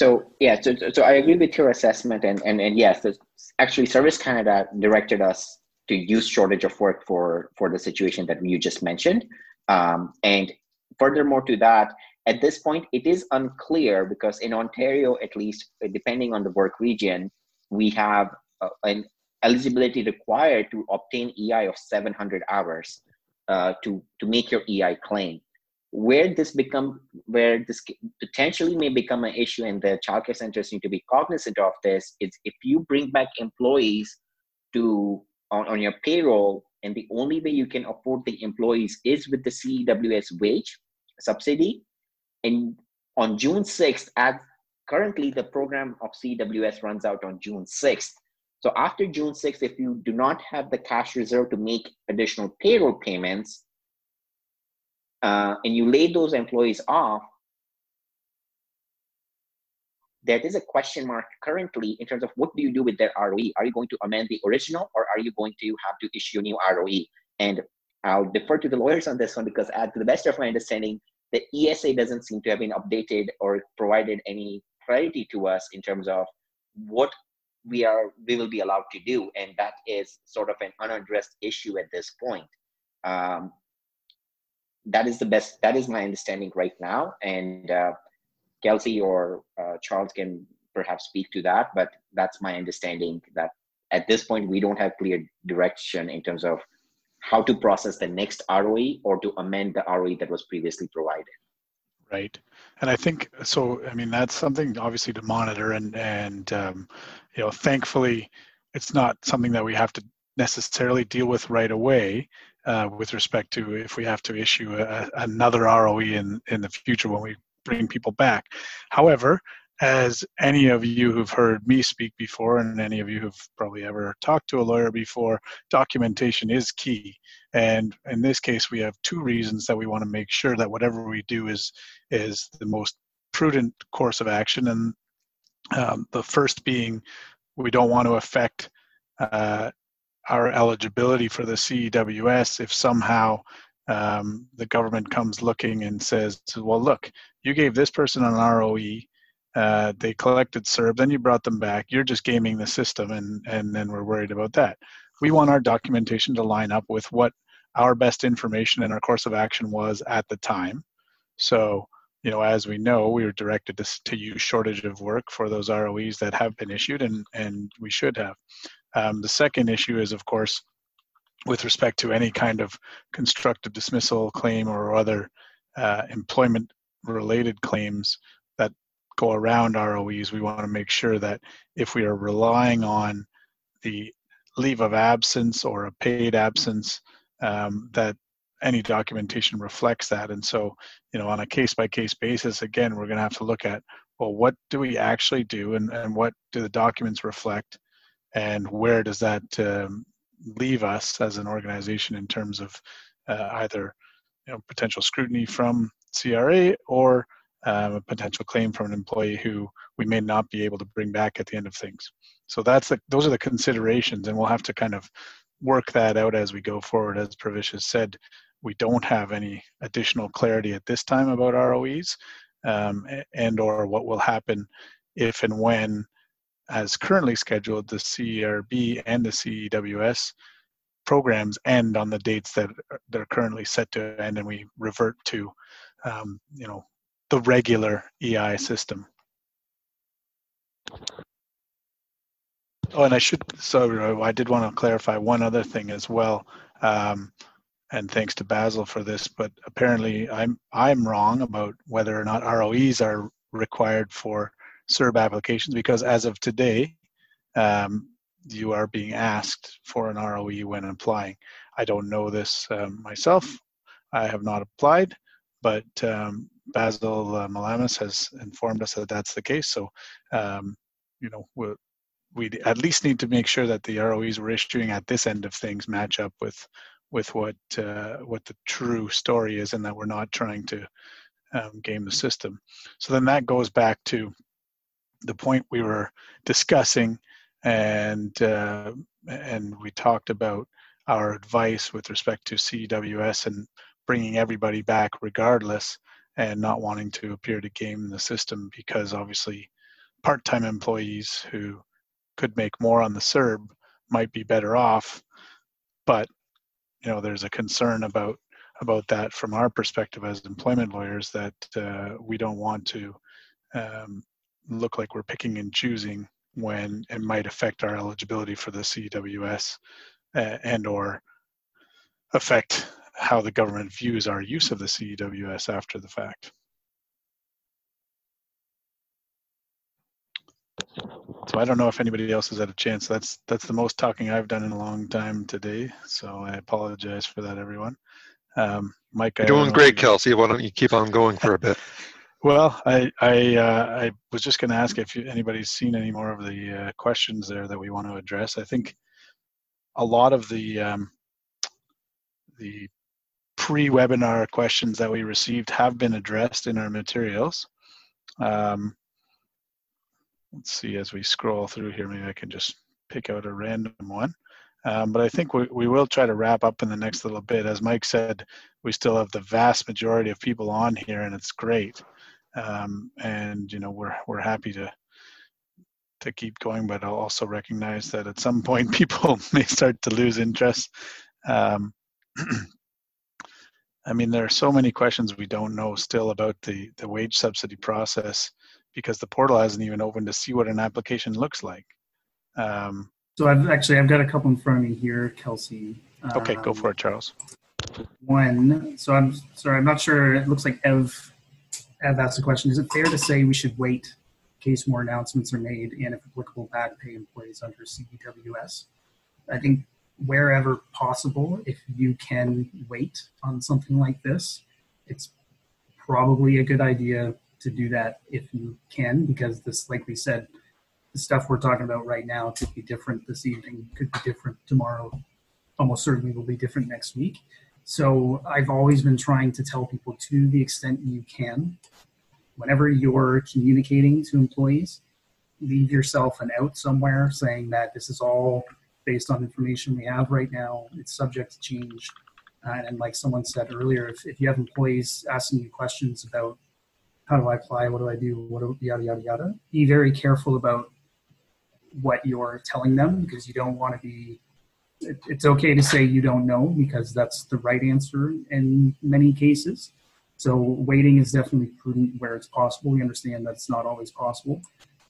So, yeah, so, so I agree with your assessment, and, and, and yes, actually Service Canada directed us to use shortage of work for, for the situation that you just mentioned. Um, and furthermore to that, at this point, it is unclear because in Ontario, at least, depending on the work region, we have uh, an eligibility required to obtain E I of seven hundred hours uh, to, to make your E I claim. Where this become, where this potentially may become an issue, and the childcare centers need to be cognizant of this, is if you bring back employees to on, on your payroll, and the only way you can afford the employees is with the C E W S wage subsidy. And on June sixth, as currently the program of C E W S runs out on June sixth. So after June sixth, if you do not have the cash reserve to make additional payroll payments, Uh, and you lay those employees off, there is a question mark currently in terms of what do you do with their R O E? Are you going to amend the original, or are you going to have to issue a new R O E? And I'll defer to the lawyers on this one, because as to the best of my understanding, the E S A doesn't seem to have been updated or provided any clarity to us in terms of what we are we will be allowed to do. And that is sort of an unaddressed issue at this point. Um, That is the best, that is my understanding right now. And uh, Kelsey or uh, Charles can perhaps speak to that, but that's my understanding that at this point, we don't have clear direction in terms of how to process the next R O E or to amend the R O E that was previously provided. Right. And I think, so, I mean, that's something obviously to monitor, and, and um, you know, thankfully, it's not something that we have to necessarily deal with right away. Uh, with respect to if we have to issue a, another R O E in, in the future when we bring people back. However, as any of you who've heard me speak before, and any of you who've probably ever talked to a lawyer before, documentation is key. And in this case, we have two reasons that we want to make sure that whatever we do is, is the most prudent course of action. And um, the first being, we don't want to affect uh, our eligibility for the C E W S if somehow um, the government comes looking and says, well, look, you gave this person an R O E, uh, they collected C E R B, then you brought them back, you're just gaming the system, and, and then we're worried about that. We want our documentation to line up with what our best information and our course of action was at the time. So, you know, as we know, we were directed to, to use shortage of work for those R O Es that have been issued, and, and we should have. Um, the second issue is, of course, with respect to any kind of constructive dismissal claim or other uh, employment-related claims that go around R O Es, we want to make sure that if we are relying on the leave of absence or a paid absence, um, that any documentation reflects that. And so, you know, on a case-by-case basis, again, we're going to have to look at, well, what do we actually do, and, and what do the documents reflect, and where does that um, leave us as an organization in terms of uh, either, you know, potential scrutiny from C R A or um, a potential claim from an employee who we may not be able to bring back at the end of things. So that's the, those are the considerations, and we'll have to kind of work that out as we go forward. As Purvish has said, we don't have any additional clarity at this time about R O Es um, and or what will happen if and when, as currently scheduled, the C E R B and the C E W S programs end on the dates that they're currently set to end, and we revert to, um, you know, the regular E I system. Oh, and I should, so I did want to clarify one other thing as well, um, and thanks to Basil for this, but apparently I'm, I'm wrong about whether or not R O Es are required for C E R B applications, because as of today, um, you are being asked for an R O E when applying. I don't know this um, myself. I have not applied, but um, Basil uh, Malamis has informed us that that's the case. So, um, you know, we'll, we at least need to make sure that the R O Es we're issuing at this end of things match up with with what uh, what the true story is, and that we're not trying to um, game the system. So then that goes back to the point we were discussing, and uh, and we talked about our advice with respect to C E W S and bringing everybody back regardless, and not wanting to appear to game the system, because obviously part-time employees who could make more on the C E R B might be better off, but you know, there's a concern about about that from our perspective as employment lawyers, that uh, we don't want to um, look like we're picking and choosing when it might affect our eligibility for the C E W S uh, and or affect how the government views our use of the C E W S after the fact. So I don't know if anybody else has had a chance. That's that's the most talking I've done in a long time today. So I apologize for that, everyone. Um, Mike, you're doing great, Kelsey. Why don't you keep on going for a bit? Well, I I, uh, I was just going to ask if you, anybody's seen any more of the uh, questions there that we want to address. I think a lot of the um, the pre-webinar questions that we received have been addressed in our materials. Um, Let's see, as we scroll through here, maybe I can just pick out a random one. Um, but I think we, we will try to wrap up in the next little bit. As Mike said, we still have the vast majority of people on here, and it's great. Um, and, you know, we're, we're happy to, to keep going, but I'll also recognize that at some point people may start to lose interest. Um, I mean, there are so many questions we don't know still about the, the wage subsidy process, because the portal hasn't even opened to see what an application looks like. Um, so I've actually, I've got a couple in front of me here, Kelsey. Um, okay, go for it, Charles. One, so I'm sorry, I'm not sure, it looks like Ev, Ev asked a question. Is it fair to say we should wait in case more announcements are made, and if applicable, back pay employees under C E W S? I think wherever possible, if you can wait on something like this, it's probably a good idea to do that if you can, because this, like we said, the stuff we're talking about right now could be different this evening, could be different tomorrow, almost certainly will be different next week. So I've always been trying to tell people, to the extent you can, whenever you're communicating to employees, leave yourself an out somewhere saying that this is all based on information we have right now. It's subject to change. Uh, and like someone said earlier, if, if you have employees asking you questions about how do I apply, what do I do, what do, yada, yada, yada, be very careful about what you're telling them, because you don't want to be, it, it's okay to say you don't know, because that's the right answer in many cases. So waiting is definitely prudent where it's possible. We understand that's not always possible.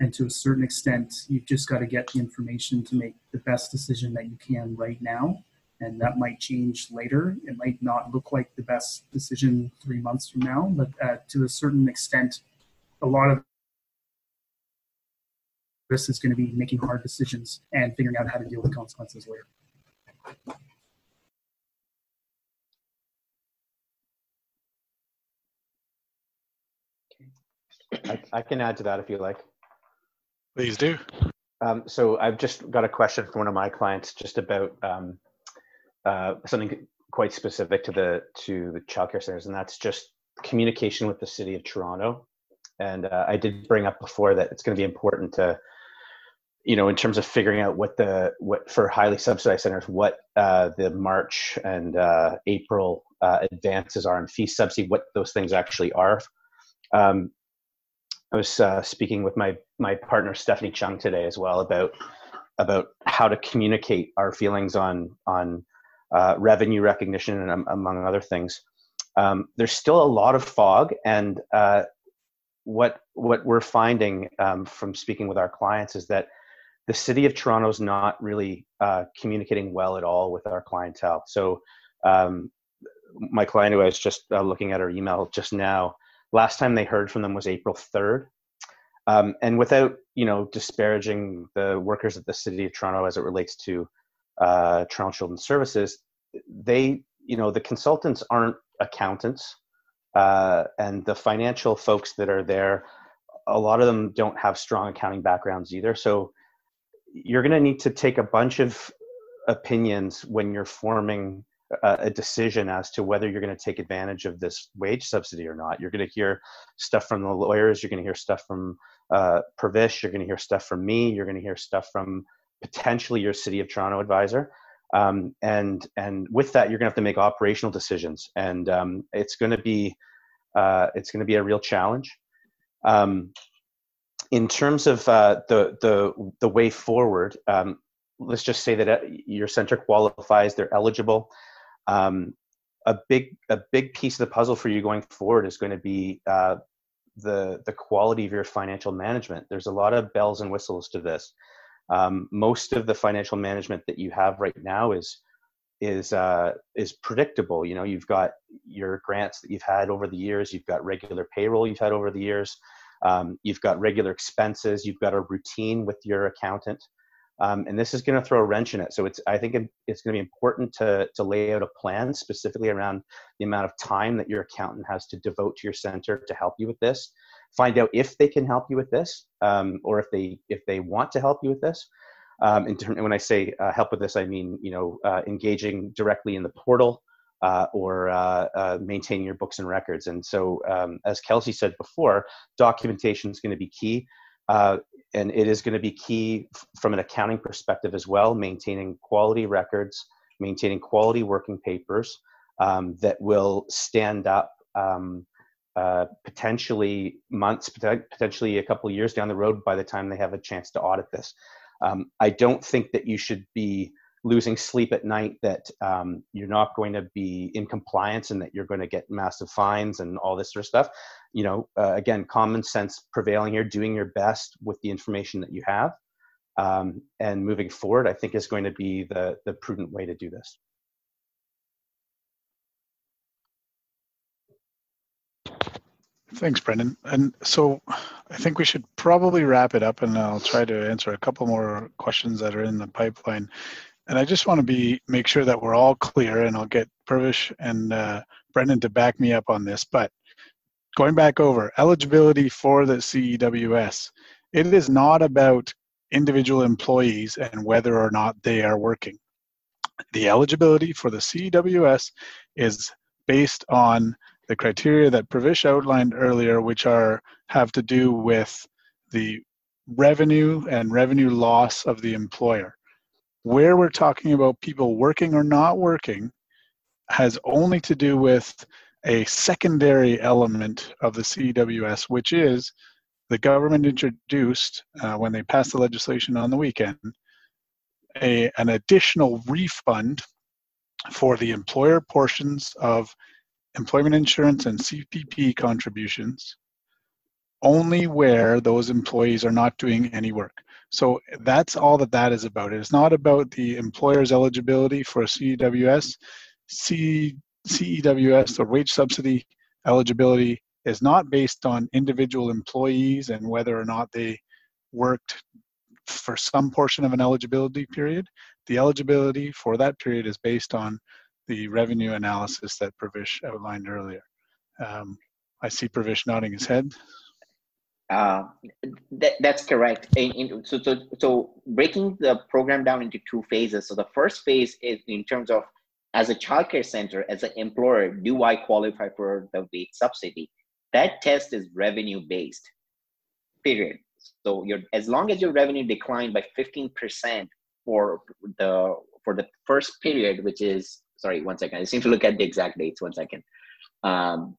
And to a certain extent, you've just got to get the information to make the best decision that you can right now. And that might change later. It might not look like the best decision three months from now, but uh, to a certain extent, a lot of this is going to be making hard decisions and figuring out how to deal with consequences later. I, I can add to that if you like. Please do. Um, so I've just got a question from one of my clients just about um, uh, something quite specific to the to the childcare centers, and that's just communication with the City of Toronto. And uh, I did bring up before that it's going to be important to, you know, in terms of figuring out what the what for highly subsidized centers, what uh, the March and uh, April uh, advances are in fee subsidy, what those things actually are. Um, I was uh, speaking with my my partner Stephanie Chung today as well about about how to communicate our feelings on on uh, revenue recognition and um, among other things. Um, there's still a lot of fog, and uh, what what we're finding um, from speaking with our clients is that the City of Toronto is not really uh, communicating well at all with our clientele. So um, my client, who I was just uh, looking at her email just now, last time they heard from them was April third. Um, and without, you know, disparaging the workers at the City of Toronto as it relates to uh, Toronto Children's Services, they, you know, the consultants aren't accountants. Uh, and the financial folks that are there, a lot of them don't have strong accounting backgrounds either. So you're going to need to take a bunch of opinions when you're forming a decision as to whether you're going to take advantage of this wage subsidy or not. You're going to hear stuff from the lawyers. You're going to hear stuff from uh, Purvish. You're going to hear stuff from me. You're going to hear stuff from potentially your City of Toronto advisor. Um, and and with that, you're going to have to make operational decisions. And um, it's going to be uh, it's going to be a real challenge. Um, in terms of uh, the the the way forward, um, let's just say that your center qualifies. They're eligible. Um, a big, a big piece of the puzzle for you going forward is going to be uh, the the quality of your financial management. There's a lot of bells and whistles to this. Um, most of the financial management that you have right now is is uh, is predictable. You know, you've got your grants that you've had over the years. You've got regular payroll you've had over the years. Um, you've got regular expenses. You've got a routine with your accountant. Um, and this is going to throw a wrench in it. So it's, I think it's going to be important to, to lay out a plan specifically around the amount of time that your accountant has to devote to your center to help you with this. Find out if they can help you with this, um, or if they if they want to help you with this. Um, in term, when I say uh, help with this, I mean, you know, uh, engaging directly in the portal uh, or uh, uh, maintaining your books and records. And so, um, as Kelsey said before, documentation is going to be key. Uh, And it is going to be key from an accounting perspective as well, maintaining quality records, maintaining quality working papers um, that will stand up um, uh, potentially months, potentially a couple of years down the road by the time they have a chance to audit this. Um, I don't think that you should be losing sleep at night that um, you're not going to be in compliance and that you're going to get massive fines and all this sort of stuff. You know, uh, again, common sense prevailing here, doing your best with the information that you have um, and moving forward, I think is going to be the, the prudent way to do this. Thanks, Brendan. And so I think we should probably wrap it up, and I'll try to answer a couple more questions that are in the pipeline. And I just want to be make sure that we're all clear, and I'll get Purvish and uh, Brendan to back me up on this. But going back over, eligibility for the C E W S, it is not about individual employees and whether or not they are working. The eligibility for the C E W S is based on the criteria that Purvish outlined earlier, which are have to do with the revenue and revenue loss of the employer. where we're talking about people working or not working has only to do with a secondary element of the C E W S, which is the government introduced, uh, when they passed the legislation on the weekend, a, an additional refund for the employer portions of employment insurance and C P P contributions only where those employees are not doing any work. So that's all that that is about. It's not about the employer's eligibility for a C E W S. C, CEWS, or wage subsidy eligibility, is not based on individual employees and whether or not they worked for some portion of an eligibility period. The eligibility for that period is based on the revenue analysis that Purvish outlined earlier. Um, I see Purvish nodding his head. Uh, th that's correct. And, and so, so, so breaking the program down into two phases. So the first phase is in terms of, as a childcare center, as an employer, do I qualify for the wage subsidy? That test is revenue based, period. So you're, as long as your revenue declined by fifteen percent for the for the first period, which is, sorry, one second. I seem to look at the exact dates, one second. Um,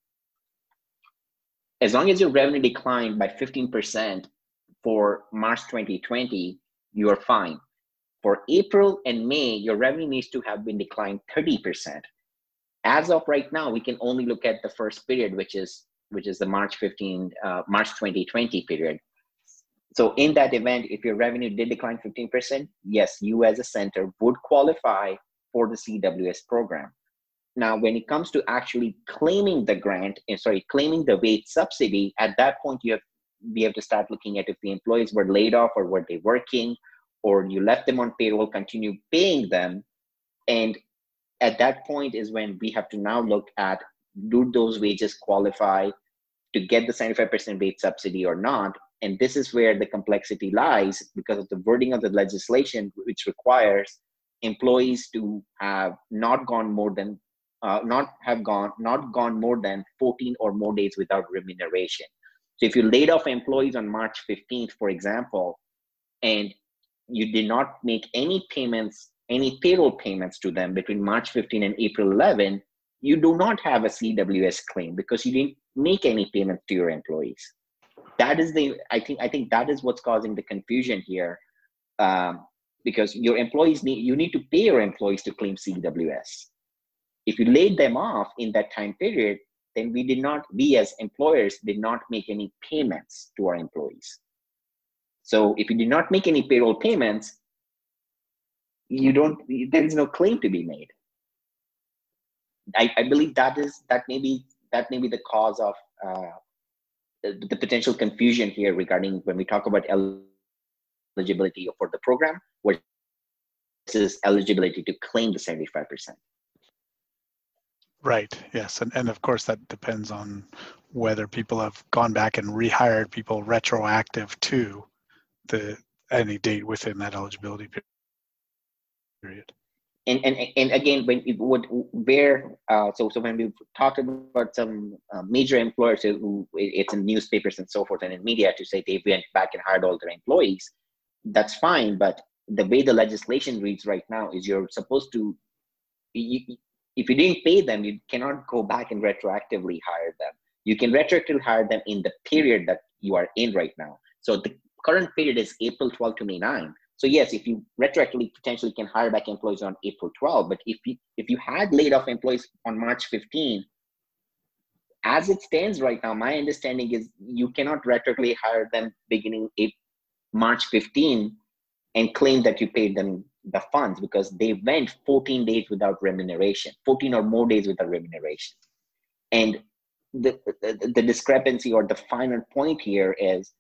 as long as your revenue declined by fifteen percent for March twenty twenty, you are fine. For April and May, your revenue needs to have been declined thirty percent. As of right now, we can only look at the first period, which is which is the March twenty twenty period. So in that event, if your revenue did decline fifteen percent, yes, you as a center would qualify for the C E W S program. Now, when it comes to actually claiming the grant, and sorry, claiming the wage subsidy, at that point, you have we have to start looking at if the employees were laid off or were they working, or you left them on payroll, continue paying them. And at that point is when we have to now look at, do those wages qualify to get the seventy-five percent wage subsidy or not? And this is where the complexity lies because of the wording of the legislation, which requires employees to have not gone more than, uh, not have gone, not gone more than fourteen or more days without remuneration. So if you laid off employees on March fifteenth, for example, and you did not make any payments, any payroll payments to them between March fifteenth and April eleventh, you do not have a C E W S claim because you didn't make any payment to your employees. That is the, I think, I think that is what's causing the confusion here, um, because your employees need, you need to pay your employees to claim C E W S. If you laid them off in that time period, then we did not, we as employers did not make any payments to our employees. So if you did not make any payroll payments, you don't, there is no claim to be made. I, I believe that is, that may be, that may be the cause of uh, the, the potential confusion here regarding when we talk about eligibility for the program versus eligibility to claim the seventy-five percent. Right, yes, and, and of course that depends on whether people have gone back and rehired people retroactive to the any date within that eligibility period. And and and again, when it would where uh, so so when we talked about some uh, major employers who it's in newspapers and so forth and in media to say they went back and hired all their employees, that's fine. But the way the legislation reads right now is you're supposed to, you, if you didn't pay them, you cannot go back and retroactively hire them. You can retroactively hire them in the period that you are in right now. So the current period is April twelfth to May ninth. So yes, if you retroactively potentially can hire back employees on April twelfth, but if you, if you had laid off employees on March fifteenth, as it stands right now, my understanding is you cannot retroactively hire them beginning March fifteenth and claim that you paid them the funds because they went fourteen days without remuneration, fourteen or more days without remuneration. And the, the, the discrepancy or the final point here is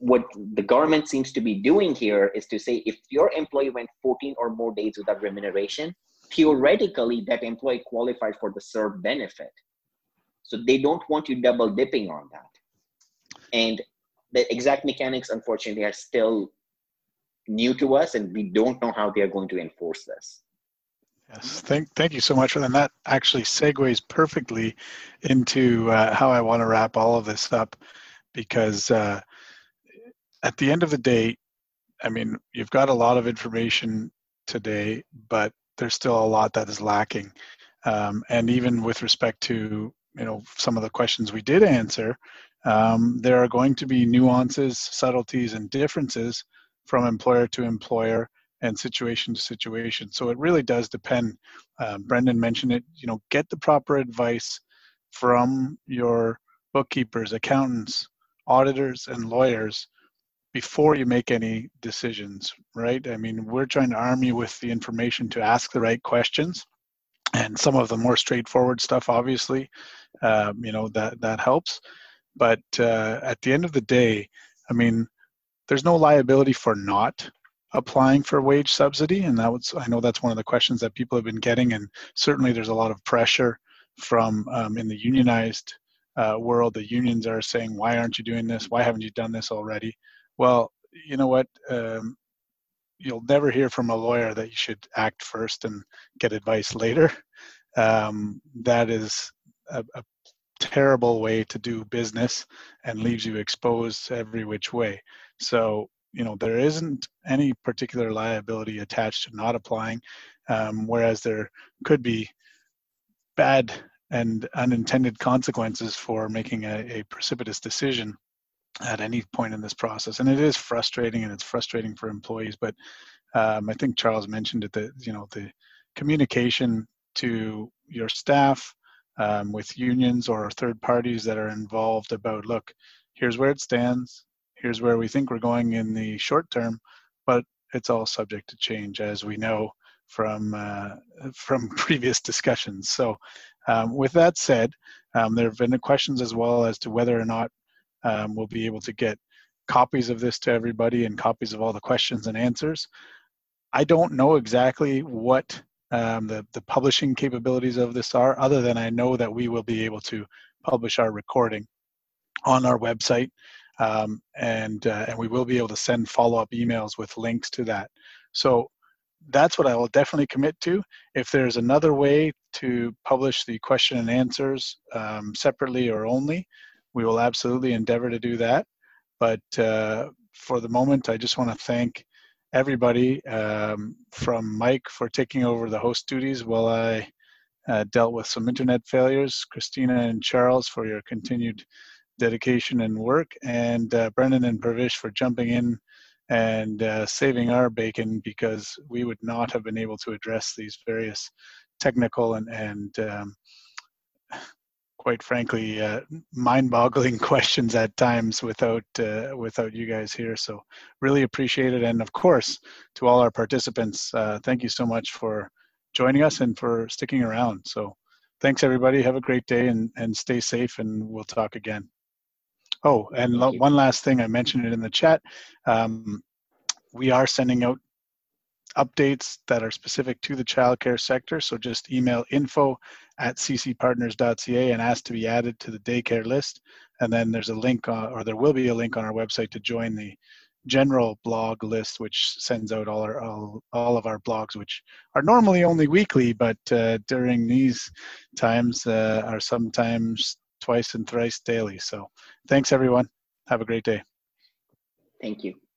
what the government seems to be doing here is to say, if your employee went fourteen or more days without remuneration, theoretically that employee qualified for the C E R B benefit. So they don't want you double dipping on that. And the exact mechanics, unfortunately, are still new to us and we don't know how they are going to enforce this. Yes, thank, thank you so much for that. And that actually segues perfectly into uh, how I want to wrap all of this up because uh, at the end of the day, I mean, you've got a lot of information today, but there's still a lot that is lacking. Um, and even with respect to, you know, some of the questions we did answer, um, there are going to be nuances, subtleties, and differences from employer to employer and situation to situation. So it really does depend. Uh, Brendan mentioned it, you know, get the proper advice from your bookkeepers, accountants, auditors, and lawyers before you make any decisions, right? I mean, we're trying to arm you with the information to ask the right questions, and some of the more straightforward stuff, obviously, um, you know, that, that helps. But uh, at the end of the day, I mean, there's no liability for not applying for wage subsidy. And that was, I know that's one of the questions that people have been getting. And certainly there's a lot of pressure from um, in the unionized uh, world. The unions are saying, why aren't you doing this? Why haven't you done this already? Well, you know what? Um, you'll never hear from a lawyer that you should act first and get advice later. Um, that is a, a terrible way to do business and leaves you exposed every which way. So, you know, there isn't any particular liability attached to not applying, um, whereas there could be bad and unintended consequences for making a, a precipitous decision at any point in this process. And it is frustrating, and it's frustrating for employees, but um, I think Charles mentioned it, that, you know, the communication to your staff um, with unions or third parties that are involved about, look, here's where it stands, here's where we think we're going in the short term, but it's all subject to change, as we know from uh, from previous discussions. So um, with that said, um, there have been questions as well as to whether or not Um, we'll be able to get copies of this to everybody and copies of all the questions and answers. I don't know exactly what um, the, the publishing capabilities of this are, other than I know that we will be able to publish our recording on our website, um, and, uh, and we will be able to send follow-up emails with links to that. So that's what I will definitely commit to. If there's another way to publish the question and answers um, separately or only, we will absolutely endeavor to do that. But uh, for the moment, I just want to thank everybody, um, from Mike for taking over the host duties while I uh, dealt with some internet failures, Christina and Charles for your continued dedication and work, and uh, Brendan and Purvish for jumping in and uh, saving our bacon, because we would not have been able to address these various technical and, and um, quite frankly, uh, mind-boggling questions at times without uh, without you guys here. So really appreciate it. And of course, to all our participants, uh, thank you so much for joining us and for sticking around. So thanks, everybody. Have a great day, and, and stay safe, and we'll talk again. Oh, and one last thing, I mentioned it in the chat. Um, we are sending out updates that are specific to the childcare sector. So just email info at c c partners dot c a and ask to be added to the daycare list. And then there's a link, on, or there will be a link on our website to join the general blog list, which sends out all, our, all, all of our blogs, which are normally only weekly, but uh, during these times uh, are sometimes twice and thrice daily. So thanks, everyone. Have a great day. Thank you.